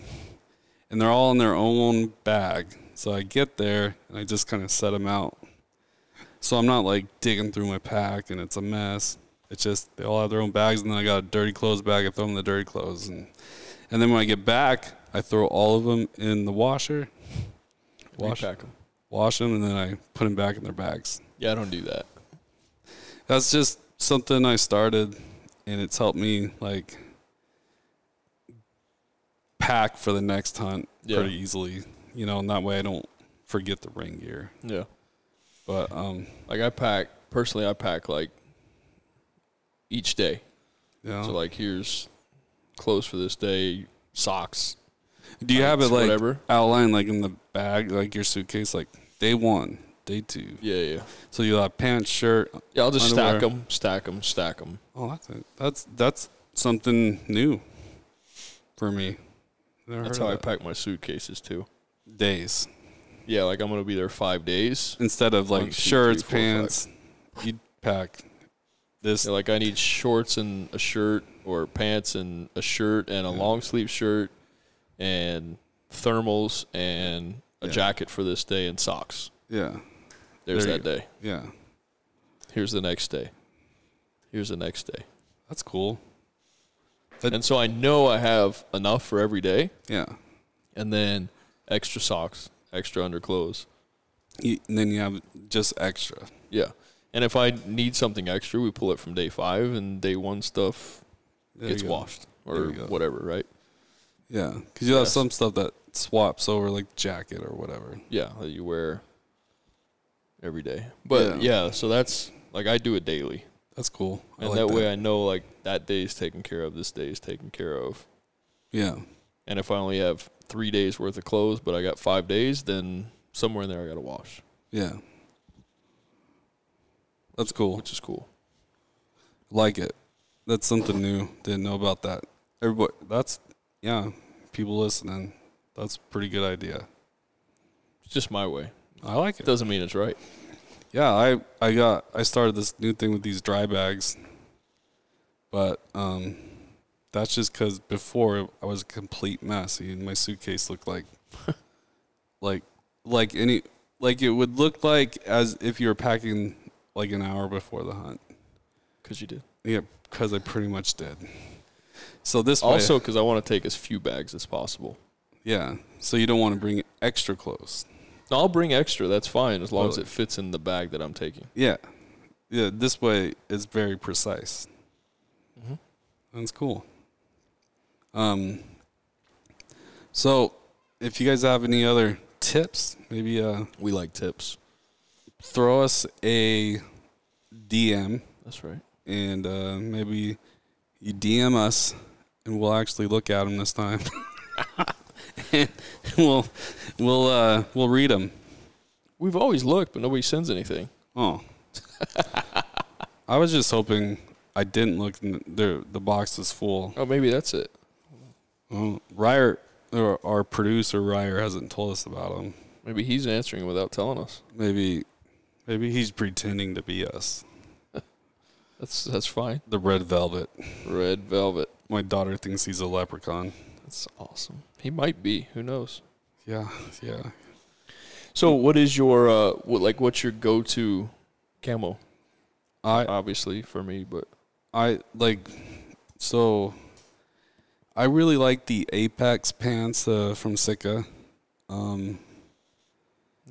And they're all in their own bag. So I get there and I just kind of set them out. So I'm not like digging through my pack and it's a mess. It's just they all have their own bags. And then I got a dirty clothes bag. I throw them in the dirty clothes. And, and then when I get back, I throw all of them in the washer. Wash, Repack them. Wash them, and then I put them back in their bags. Yeah, I don't do that. That's just something I started, and it's helped me, like, pack for the next hunt yeah. pretty easily. You know, and that way I don't forget the rain gear. Yeah. But, um... like, I pack... Personally, I pack, like, each day. Yeah. So, like, here's clothes for this day, socks. Do you have it, like, whatever. Outlined, like, in the bag, like, your suitcase, like, day one, day two? Yeah, yeah. So, you'll have pants, shirt, yeah, I'll just underwear. stack them, stack them, stack them. Oh, that's, a, that's, that's something new for me. Never that's how that. I pack my suitcases, too. Days. Yeah, like, I'm going to be there five days. Instead of, like, one, two, shirts, three, four, pants, you pack this. Yeah, like, I need shorts and a shirt, or pants and a shirt, and a yeah. long-sleeve shirt. And thermals and a yeah. jacket for this day and socks. Yeah. There's there that go. Day. Yeah. Here's the next day. Here's the next day. That's cool. That and so I know I have enough for every day. Yeah. And then extra socks, extra underclothes. You, and then you have just extra. Yeah. And if I need something extra, we pull it from day five, and day one stuff there gets washed or whatever, right? Yeah, because you yes. have some stuff that swaps over, like jacket or whatever. Yeah, that you wear every day. But, yeah, yeah so that's, like, I do it daily. That's cool. I and like that, that way I know, like, that day is taken care of, this day is taken care of. Yeah. And if I only have three days' worth of clothes, but I got five days, then somewhere in there I got to wash. Yeah. That's cool. Which is cool. Like it. That's something new. Didn't know about that. Everybody, that's... Yeah, people listening, that's a pretty good idea. It's just my way. I like it. Doesn't mean it's right. Yeah, I, I got I started this new thing with these dry bags, but um, that's just because before I was a complete mess. And my suitcase looked like like like any like it would look like as if you were packing like an hour before the hunt. Because you did. Yeah, because I pretty much did. So this also because I want to take as few bags as possible. Yeah. So you don't want to bring extra clothes. No, I'll bring extra. That's fine as long totally. as it fits in the bag that I'm taking. Yeah. Yeah. This way it's very precise. Mm-hmm. That's cool. Um. So, if you guys have any other tips, maybe uh, we like tips. Throw us a D M. That's right. And uh, maybe. You D M us, and we'll actually look at them this time. and we'll we'll uh, we'll read them. We've always looked, but nobody sends anything. Oh, I was just hoping I didn't look. And the the box is full. Oh, maybe that's it. Well, Ryer, or our producer Ryer, hasn't told us about them. Maybe he's answering without telling us. Maybe, maybe he's pretending to be us. That's that's fine. The red velvet. Red velvet. My daughter thinks he's a leprechaun. That's awesome. He might be. Who knows? Yeah, yeah. So, what is your uh, what, like? What's your go-to camo? I obviously for me, but I like so. I really like the Apex pants uh, from Sitka. Um,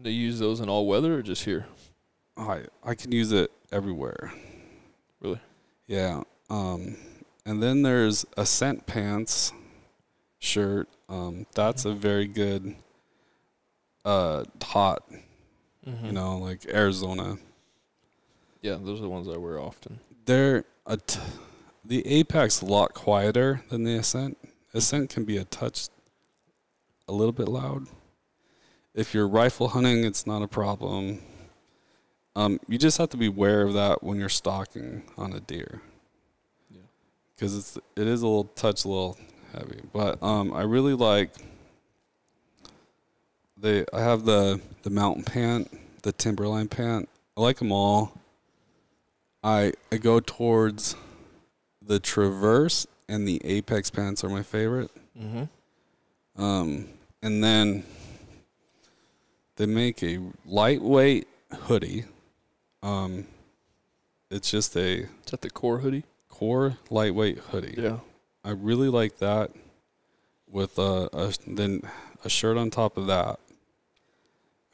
they use those in all weather or just here? I I can use it everywhere. Really? Yeah. Um, and then there's a scent pants shirt. Um, that's mm-hmm. a very good uh, hot, mm-hmm. you know, like Arizona. Yeah, those are the ones I wear often. They're a t- the Apex a lot quieter than the Ascent. Ascent can be a touch a little bit loud. If you're rifle hunting, it's not a problem. Um, you just have to be aware of that when you're stalking on a deer. Yeah. Because it's it is a little touch, a little heavy. But um, I really like, they. I have the, the mountain pant, the Timberline pant, I like them all. I I go towards the Traverse and the Apex pants are my favorite. Mm-hmm. Um, and then they make a lightweight hoodie. Um, it's just a... Is that the Core hoodie? Core lightweight hoodie. Yeah. I really like that with a, a then a shirt on top of that.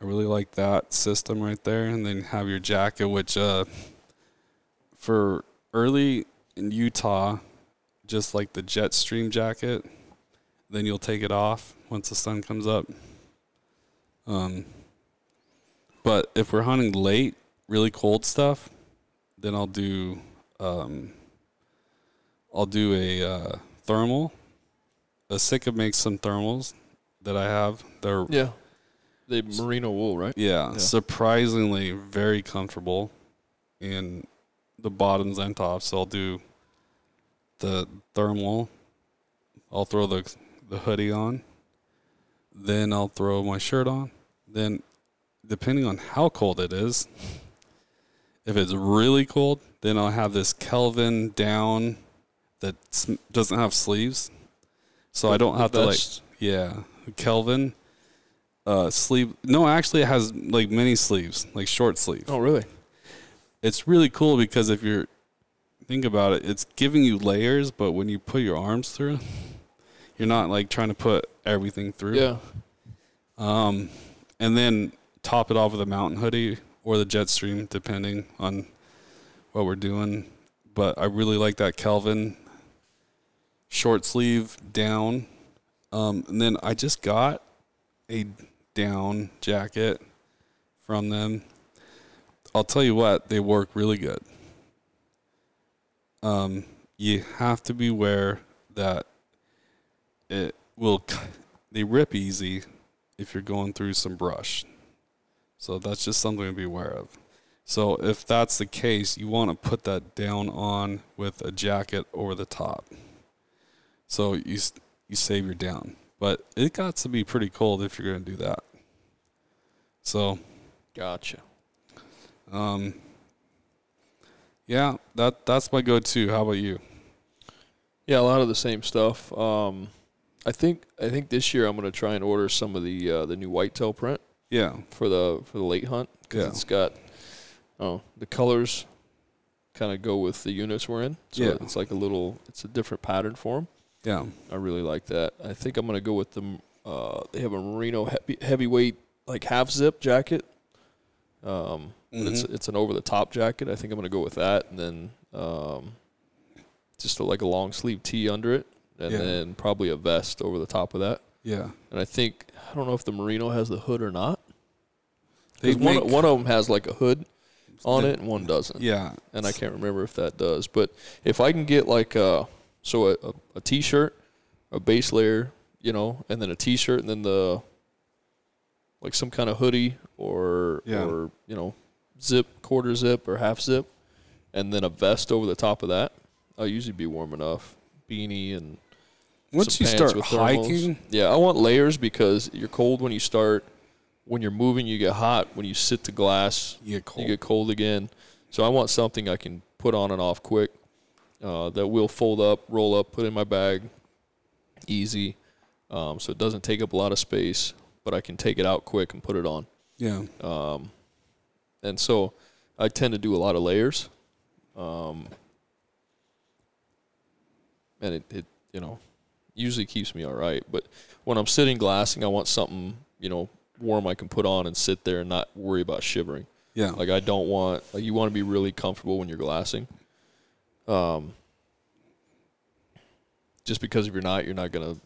I really like that system right there. And then have your jacket, which uh, for early in Utah, just like the jet stream jacket, then you'll take it off once the sun comes up. Um, but if we're hunting late, really cold stuff, then I'll do um, I'll do a uh, thermal. A Sitka makes some thermals that I have. They're yeah, they merino wool, right? Yeah, yeah, surprisingly very comfortable in the bottoms and tops. So I'll do the thermal. I'll throw the the hoodie on. Then I'll throw my shirt on. Then, depending on how cold it is, if it's really cold, then I'll have this Kelvin down that doesn't have sleeves. So the, I don't have to, like, yeah, Kelvin uh, sleeve. No, actually it has, like, mini sleeves, like short sleeve. Oh, really? It's really cool because if you're, think about it, it's giving you layers, but when you put your arms through, you're not, like, trying to put everything through. Yeah. Um, and then top it off with a mountain hoodie or the jet stream, depending on what we're doing. But I really like that Kelvin short sleeve down. Um, and then I just got a down jacket from them. I'll tell you what, they work really good. Um, you have to beware that it will, they rip easy if you're going through some brush. So that's just something to be aware of. So if that's the case, you want to put that down on with a jacket over the top. So you you save your down. But it got to be pretty cold if you're going to do that. So. Gotcha. Um. Yeah, that that's my go-to. How about you? Yeah, a lot of the same stuff. Um. I think I think this year I'm going to try and order some of the uh, the new whitetail print. Yeah. For the for the late hunt, because yeah. it's got, oh, the colors kind of go with the units we're in. So yeah. it's like a little, it's a different pattern for them. Yeah. I really like that. I think I'm going to go with the, uh, they have a merino heavy, heavyweight, like half zip jacket. Um, mm-hmm. It's it's an over the top jacket. I think I'm going to go with that. And then um, just a, like a long sleeve tee under it. And yeah. then probably a vest over the top of that. Yeah. And I think, I don't know if the merino has the hood or not. They make, one, one of them has like a hood on the, it and one doesn't. Yeah. And I can't remember if that does. But if I can get like a, so a, a, a t-shirt, a base layer, you know, and then a t-shirt and then the, like some kind of hoodie or, yeah. or you know, zip, quarter zip or half zip, and then a vest over the top of that, I'll usually be warm enough. Beanie and once you start hiking, yeah, I want layers because you're cold when you start. When you're moving, you get hot. When you sit to glass, you get cold, you get cold again. So I want something I can put on and off quick uh, that will fold up, roll up, put in my bag, easy. Um, so it doesn't take up a lot of space, but I can take it out quick and put it on. Yeah. Um, and so I tend to do a lot of layers. Um. And it, it, you know, usually keeps me all right. But when I'm sitting glassing, I want something, you know, warm I can put on and sit there and not worry about shivering. Yeah. Like, I don't want, like, you want to be really comfortable when you're glassing. Um. Just because if you're not, you're not going to,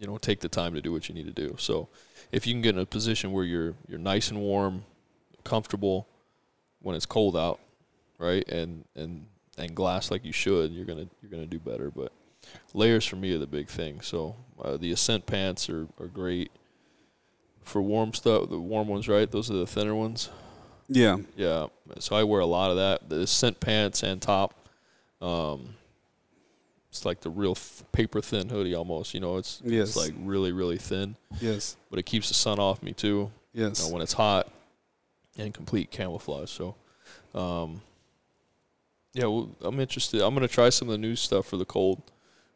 you know, take the time to do what you need to do. So if you can get in a position where you're you're nice and warm, comfortable when it's cold out, right, and, and, and glass like you should, you're going to you're gonna do better. But layers for me are the big thing. So uh, the Ascent pants are, are great for warm stuff. The warm ones, right? Those are the thinner ones. Yeah, yeah. So I wear a lot of that. The Ascent pants and top. Um, it's like the real th- paper thin hoodie almost. You know, it's yes. it's like really really thin. Yes. But it keeps the sun off me too. Yes. You know, when it's hot, and complete camouflage. So Um, yeah, well, I'm interested. I'm going to try some of the new stuff for the cold.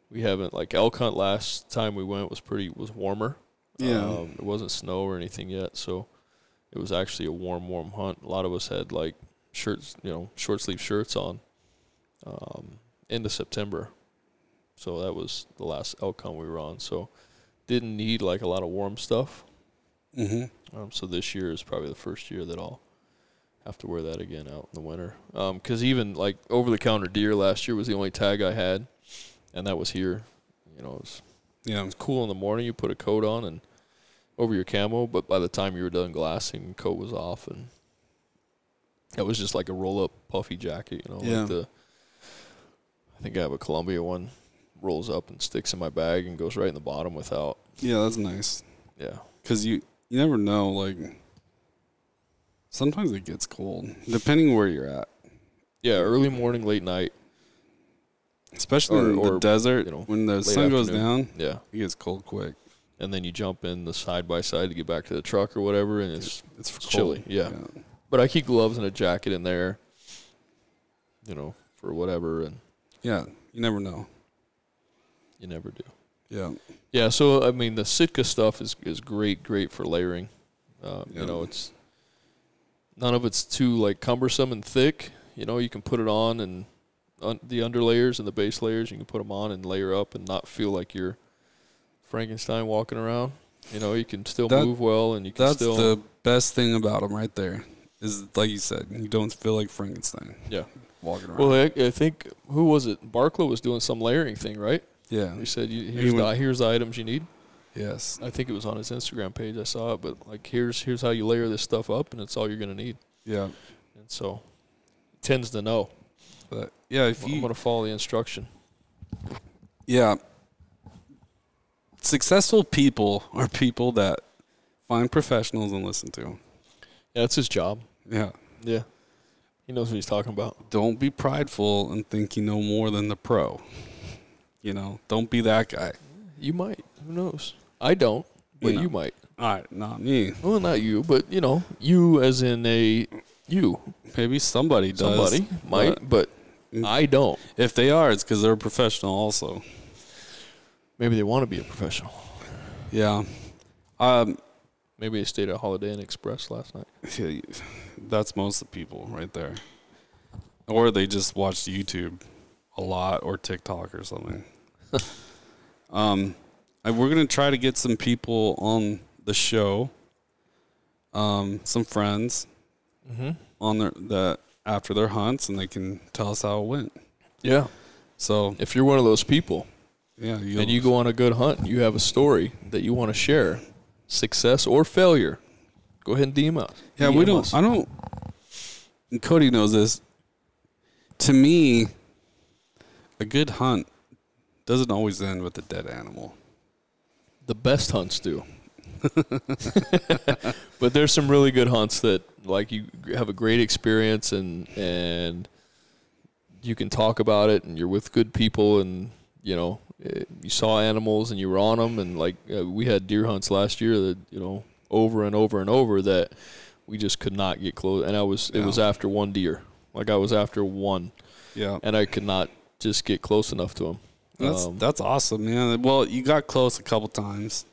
We haven't, like, elk hunt last time we went was pretty, was warmer. Yeah. Um, it wasn't snow or anything yet, so it was actually a warm, warm hunt. A lot of us had, like, shirts, you know, short sleeve shirts on um, end of September. So that was the last elk hunt we were on. So didn't need, like, a lot of warm stuff. Mm-hmm. Um, so this year is probably the first year that I'll have to wear that again out in the winter. Um, 'cause even, like, over-the-counter deer last year was the only tag I had, and that was here. You know, it was, yeah. It was cool in the morning. You put a coat on and over your camo, but by the time you were done glassing, coat was off, and it was just like a roll-up puffy jacket, you know. Yeah. Like the, I think I have a Columbia one, rolls up and sticks in my bag and goes right in the bottom without. Yeah, that's nice. Yeah. Because you, you never know, like, sometimes it gets cold, depending where you're at. Yeah, early morning, late night. Especially or, in the or, desert, you know, when the sun afternoon. goes down, yeah, it gets cold quick. And then you jump in the side-by-side to get back to the truck or whatever, and it's it's, it's chilly. Yeah. yeah. But I keep gloves and a jacket in there, you know, for whatever. And yeah, you never know. You never do. Yeah. Yeah, so, I mean, the Sitka stuff is, is great, great for layering. Uh, yeah. You know, it's none of it's too, like, cumbersome and thick. You know, you can put it on and un- the underlayers and the base layers, you can put them on and layer up and not feel like you're Frankenstein walking around. You know, you can still that, move well, and you can that's still... That's the best thing about them right there is, like you said, you don't feel like Frankenstein. Yeah. Walking around. Well, I, I think, who was it? Barklow was doing some layering thing, right? Yeah. He said, you, here's, he went, the, here's the items you need. Yes. I think it was on his Instagram page. I saw it, but, like, here's here's how you layer this stuff up, and it's all you're going to need. Yeah. And so, tends to know. But, yeah, if well, you... I'm going to follow the instruction. Yeah. Successful people are people that find professionals and listen to them. Yeah, that's his job. Yeah. Yeah. He knows what he's talking about. Don't be prideful and think you know more than the pro. You know, don't be that guy. You might. Who knows? I don't, but you, know. you might. All right, not me. Well, not you, but, you know, you as in a you. Maybe somebody does. Somebody might, but, but I don't. If they are, it's because they're a professional also. Maybe they want to be a professional. Yeah. Um, Maybe they stayed at Holiday Inn Express last night. That's most of the people right there. Or they just watched YouTube a lot or TikTok or something. um, and we're going to try to get some people on the show, um, some friends, mm-hmm. on their, the, after their hunts, and they can tell us how it went. Yeah. So if you're one of those people. Yeah, and you go on a good hunt and you have a story that you want to share, success or failure, go ahead and D M us. Yeah, we don't, I don't, and Cody knows this. To me, a good hunt doesn't always end with a dead animal. The best hunts do. But there's some really good hunts that, like, you have a great experience and and you can talk about it and you're with good people and, you know, you saw animals and you were on them, and, like, uh, we had deer hunts last year that, you know, over and over and over that we just could not get close. And I was, it yeah. was after one deer. Like, I was after one. Yeah. And I could not just get close enough to him. That's, um, that's awesome, man. Well, you got close a couple times,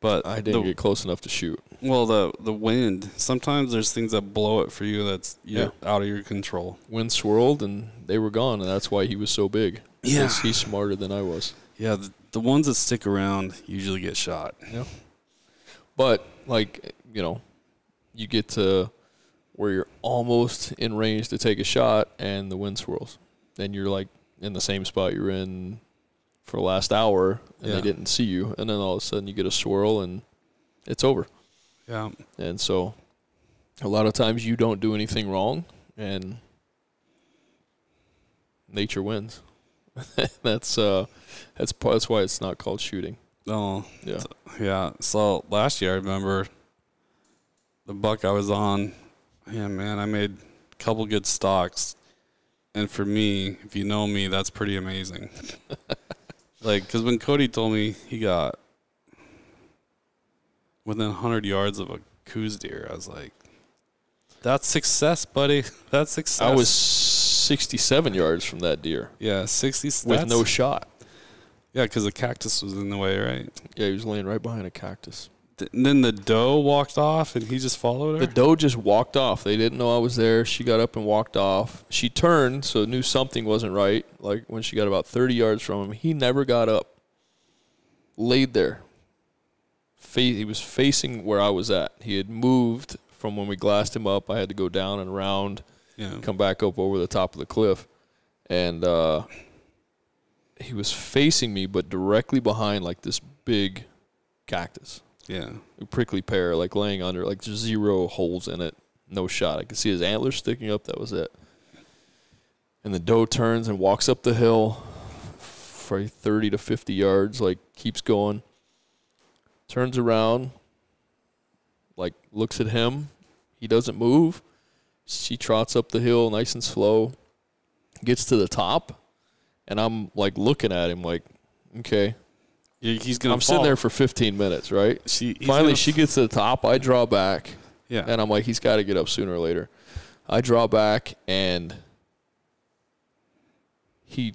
but I didn't the, get close enough to shoot. Well, the, the wind, sometimes there's things that blow it for you that's yeah. out of your control. Wind swirled and they were gone. And that's why he was so big. Yeah. He's smarter than I was. Yeah, the, the ones that stick around usually get shot. Yeah. But, like, you know, you get to where you're almost in range to take a shot and the wind swirls. And you're, like, in the same spot you were in for the last hour and yeah. they didn't see you. And then all of a sudden you get a swirl and it's over. Yeah. And so a lot of times you don't do anything wrong and nature wins. that's uh, that's that's why it's not called shooting. Oh, yeah, so, yeah. So last year, I remember the buck I was on. Yeah, man, I made a couple good stalks, and for me, if you know me, that's pretty amazing. Like, because when Cody told me he got within one hundred yards of a Coues deer, I was like, That's success, buddy. That's success. I was sixty-seven yards from that deer. Yeah, sixty with no shot. Yeah, because the cactus was in the way, right? Yeah, he was laying right behind a cactus. And then the doe walked off, and he just followed her? The doe just walked off. They didn't know I was there. She got up and walked off. She turned, so knew something wasn't right. Like, when she got about thirty yards from him, he never got up. Laid there. He was facing where I was at. He had moved from when we glassed him up. I had to go down and around, yeah. come back up over the top of the cliff. And uh, he was facing me, but directly behind, like, this big cactus. Yeah. A prickly pear, like laying under, like zero holes in it. No shot. I could see his antlers sticking up. That was it. And the doe turns and walks up the hill for thirty to fifty yards, like keeps going. Turns around, like looks at him. He doesn't move. She trots up the hill nice and slow, gets to the top, and I'm like looking at him like, okay. He's gonna I'm fall. Sitting there for fifteen minutes, right? She, Finally, she gets to the top. I draw back. Yeah. And I'm like, he's got to get up sooner or later. I draw back, and he,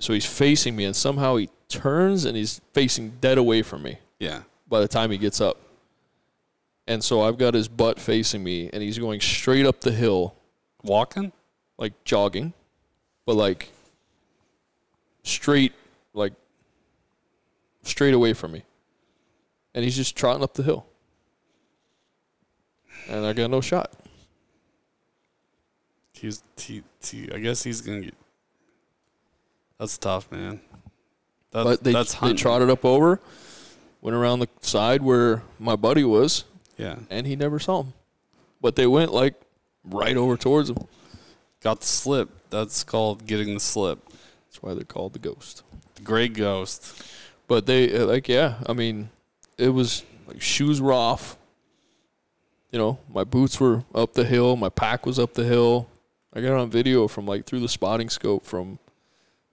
so he's facing me, and somehow he turns, and he's facing dead away from me. Yeah. By the time he gets up. And so I've got his butt facing me, and he's going straight up the hill. Walking? Like jogging. But like straight, like, straight away from me, and he's just trotting up the hill, and I got no shot. He's, he, he, I guess he's gonna get. That's tough, man. That, but they, that's they trotted up over, went around the side where my buddy was. Yeah, and he never saw him, but they went like right over towards him. Got the slip. That's called getting the slip. That's why they're called the ghost. The gray ghost. But they, like, yeah, I mean, it was, like, shoes were off. You know, my boots were up the hill. My pack was up the hill. I got on video from, like, through the spotting scope from,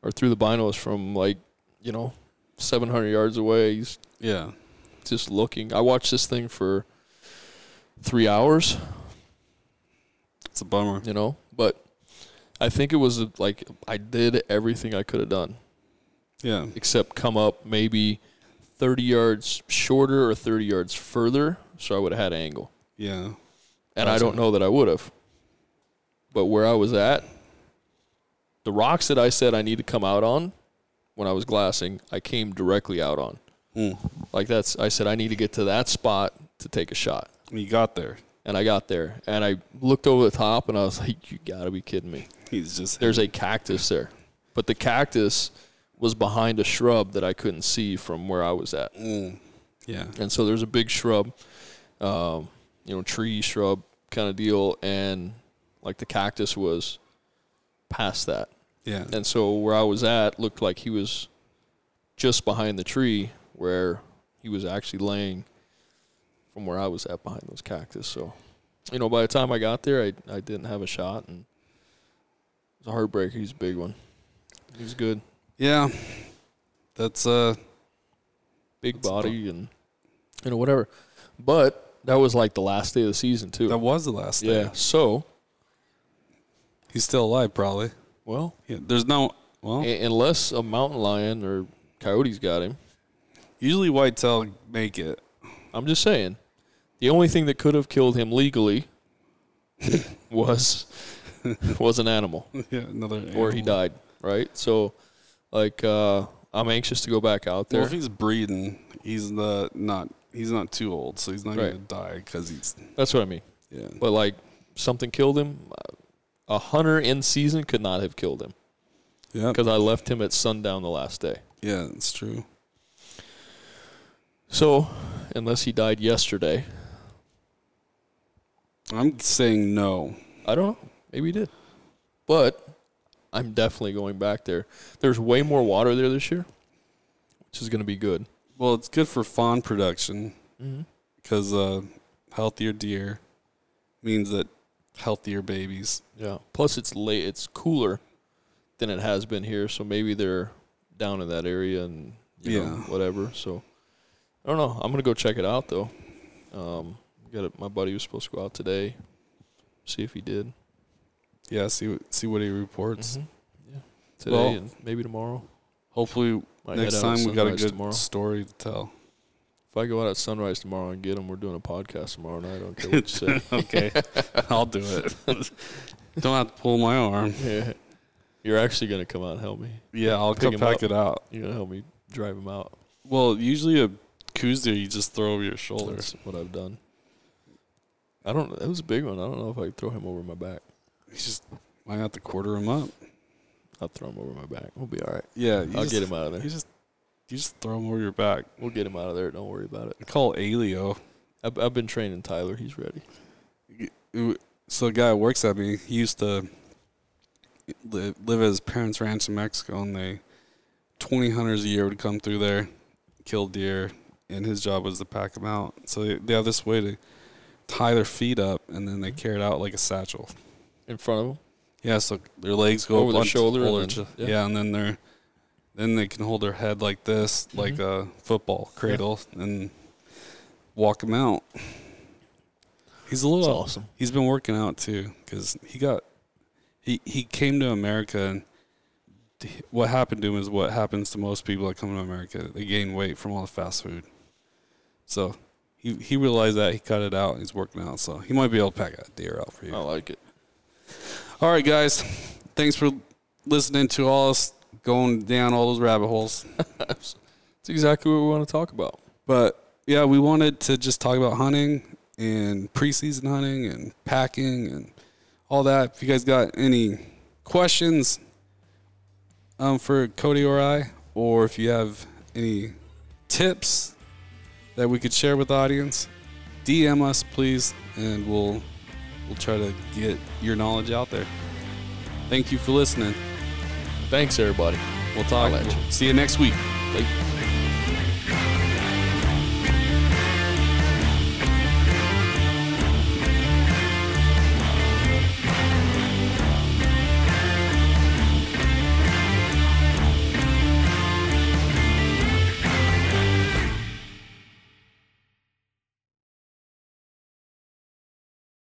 or through the binos from, like, you know, seven hundred yards away. He's yeah. just looking. I watched this thing for three hours. It's a bummer. You know, but I think it was, like, I did everything I could have done. Yeah. Except come up maybe thirty yards shorter or thirty yards further, so I would have had an angle. Yeah. And I don't know that I would have. But where I was at, the rocks that I said I need to come out on when I was glassing, I came directly out on. Mm. Like that's, I said I need to get to that spot to take a shot. You got there. And I got there. And I looked over the top, and I was like, you got to be kidding me. He's just There's a cactus there. But the cactus was behind a shrub that I couldn't see from where I was at. Mm. Yeah. And so there's a big shrub, um, you know, tree shrub kind of deal. And like the cactus was past that. Yeah. And so where I was at looked like he was just behind the tree where he was actually laying from where I was at behind those cactus. So, you know, by the time I got there, I, I didn't have a shot, and it was a heartbreaker. He's a big one. He was good. Yeah, that's a uh, big that's body and, you know, whatever. But that was like the last day of the season, too. That was the last yeah. day. Yeah, so. He's still alive, probably. Well. Yeah, there's no, well. A- unless a mountain lion or coyote's got him. Usually whitetail make it. I'm just saying. The only thing that could have killed him legally was was an animal. Yeah, another animal. Or he died, right? So. Like, uh, I'm anxious to go back out there. Well, if he's breeding, he's the not he's not too old, so he's not right. going to die because he's... That's what I mean. Yeah. But, like, something killed him. A hunter in season could not have killed him. Yeah. Because I left him at sundown the last day. Yeah, that's true. So, unless he died yesterday. I'm saying no. I don't know. Maybe he did. But... I'm definitely going back there. There's way more water there this year, which is going to be good. Well, it's good for fawn production because mm-hmm. uh, healthier deer means that healthier babies. Yeah. Plus, it's late. It's cooler than it has been here, so maybe they're down in that area and you yeah. know, whatever. So I don't know. I'm going to go check it out though. Um, got it. My buddy was supposed to go out today. see if he did. Yeah, see see what he reports. Mm-hmm. Yeah, today well, and maybe tomorrow. Hopefully Might next time we got a good tomorrow. story to tell. If I go out at sunrise tomorrow and get him, we're doing a podcast tomorrow night. I don't care what you say. Okay, I'll do it. Don't have to pull my arm. Yeah. You're actually going to come out and help me. Yeah, I'll come pack it out. You're going to help me drive him out. Well, usually a Coues there, you just throw over your shoulder. That's what I've done. I don't. It was a big one. I don't know if I could throw him over my back. You just might have to quarter him up. I'll throw him over my back. We'll be all right. Yeah, I'll just, get him out of there. You just, you just throw him over your back. We'll get him out of there. Don't worry about it. I call Alio. I've, I've been training Tyler. He's ready. So a guy who works at me, he used to live, live at his parents' ranch in Mexico, and they twenty hunters a year would come through there, kill deer, and his job was to pack them out. So they, they have this way to tie their feet up, and then they carry it out like a satchel. In front of them? Yeah, so their legs go over their shoulder. And then, yeah. yeah, and then they're then they can hold their head like this, mm-hmm. like a football cradle, yeah. and walk them out. He's a little That's awesome. He's been working out too, because he got he he came to America, and what happened to him is what happens to most people that come to America. They gain weight from all the fast food. So he he realized that, he cut it out, and he's working out. So he might be able to pack a deer out for you. I like it. All right, guys. Thanks for listening to all us going down all those rabbit holes. That's exactly what we want to talk about. But, yeah, we wanted to just talk about hunting and preseason hunting and packing and all that. If you guys got any questions um, for Cody or I, or if you have any tips that we could share with the audience, D M us, please, and we'll – We'll try to get your knowledge out there. Thank you for listening. Thanks, everybody. We'll talk. We'll see you next week. Bye.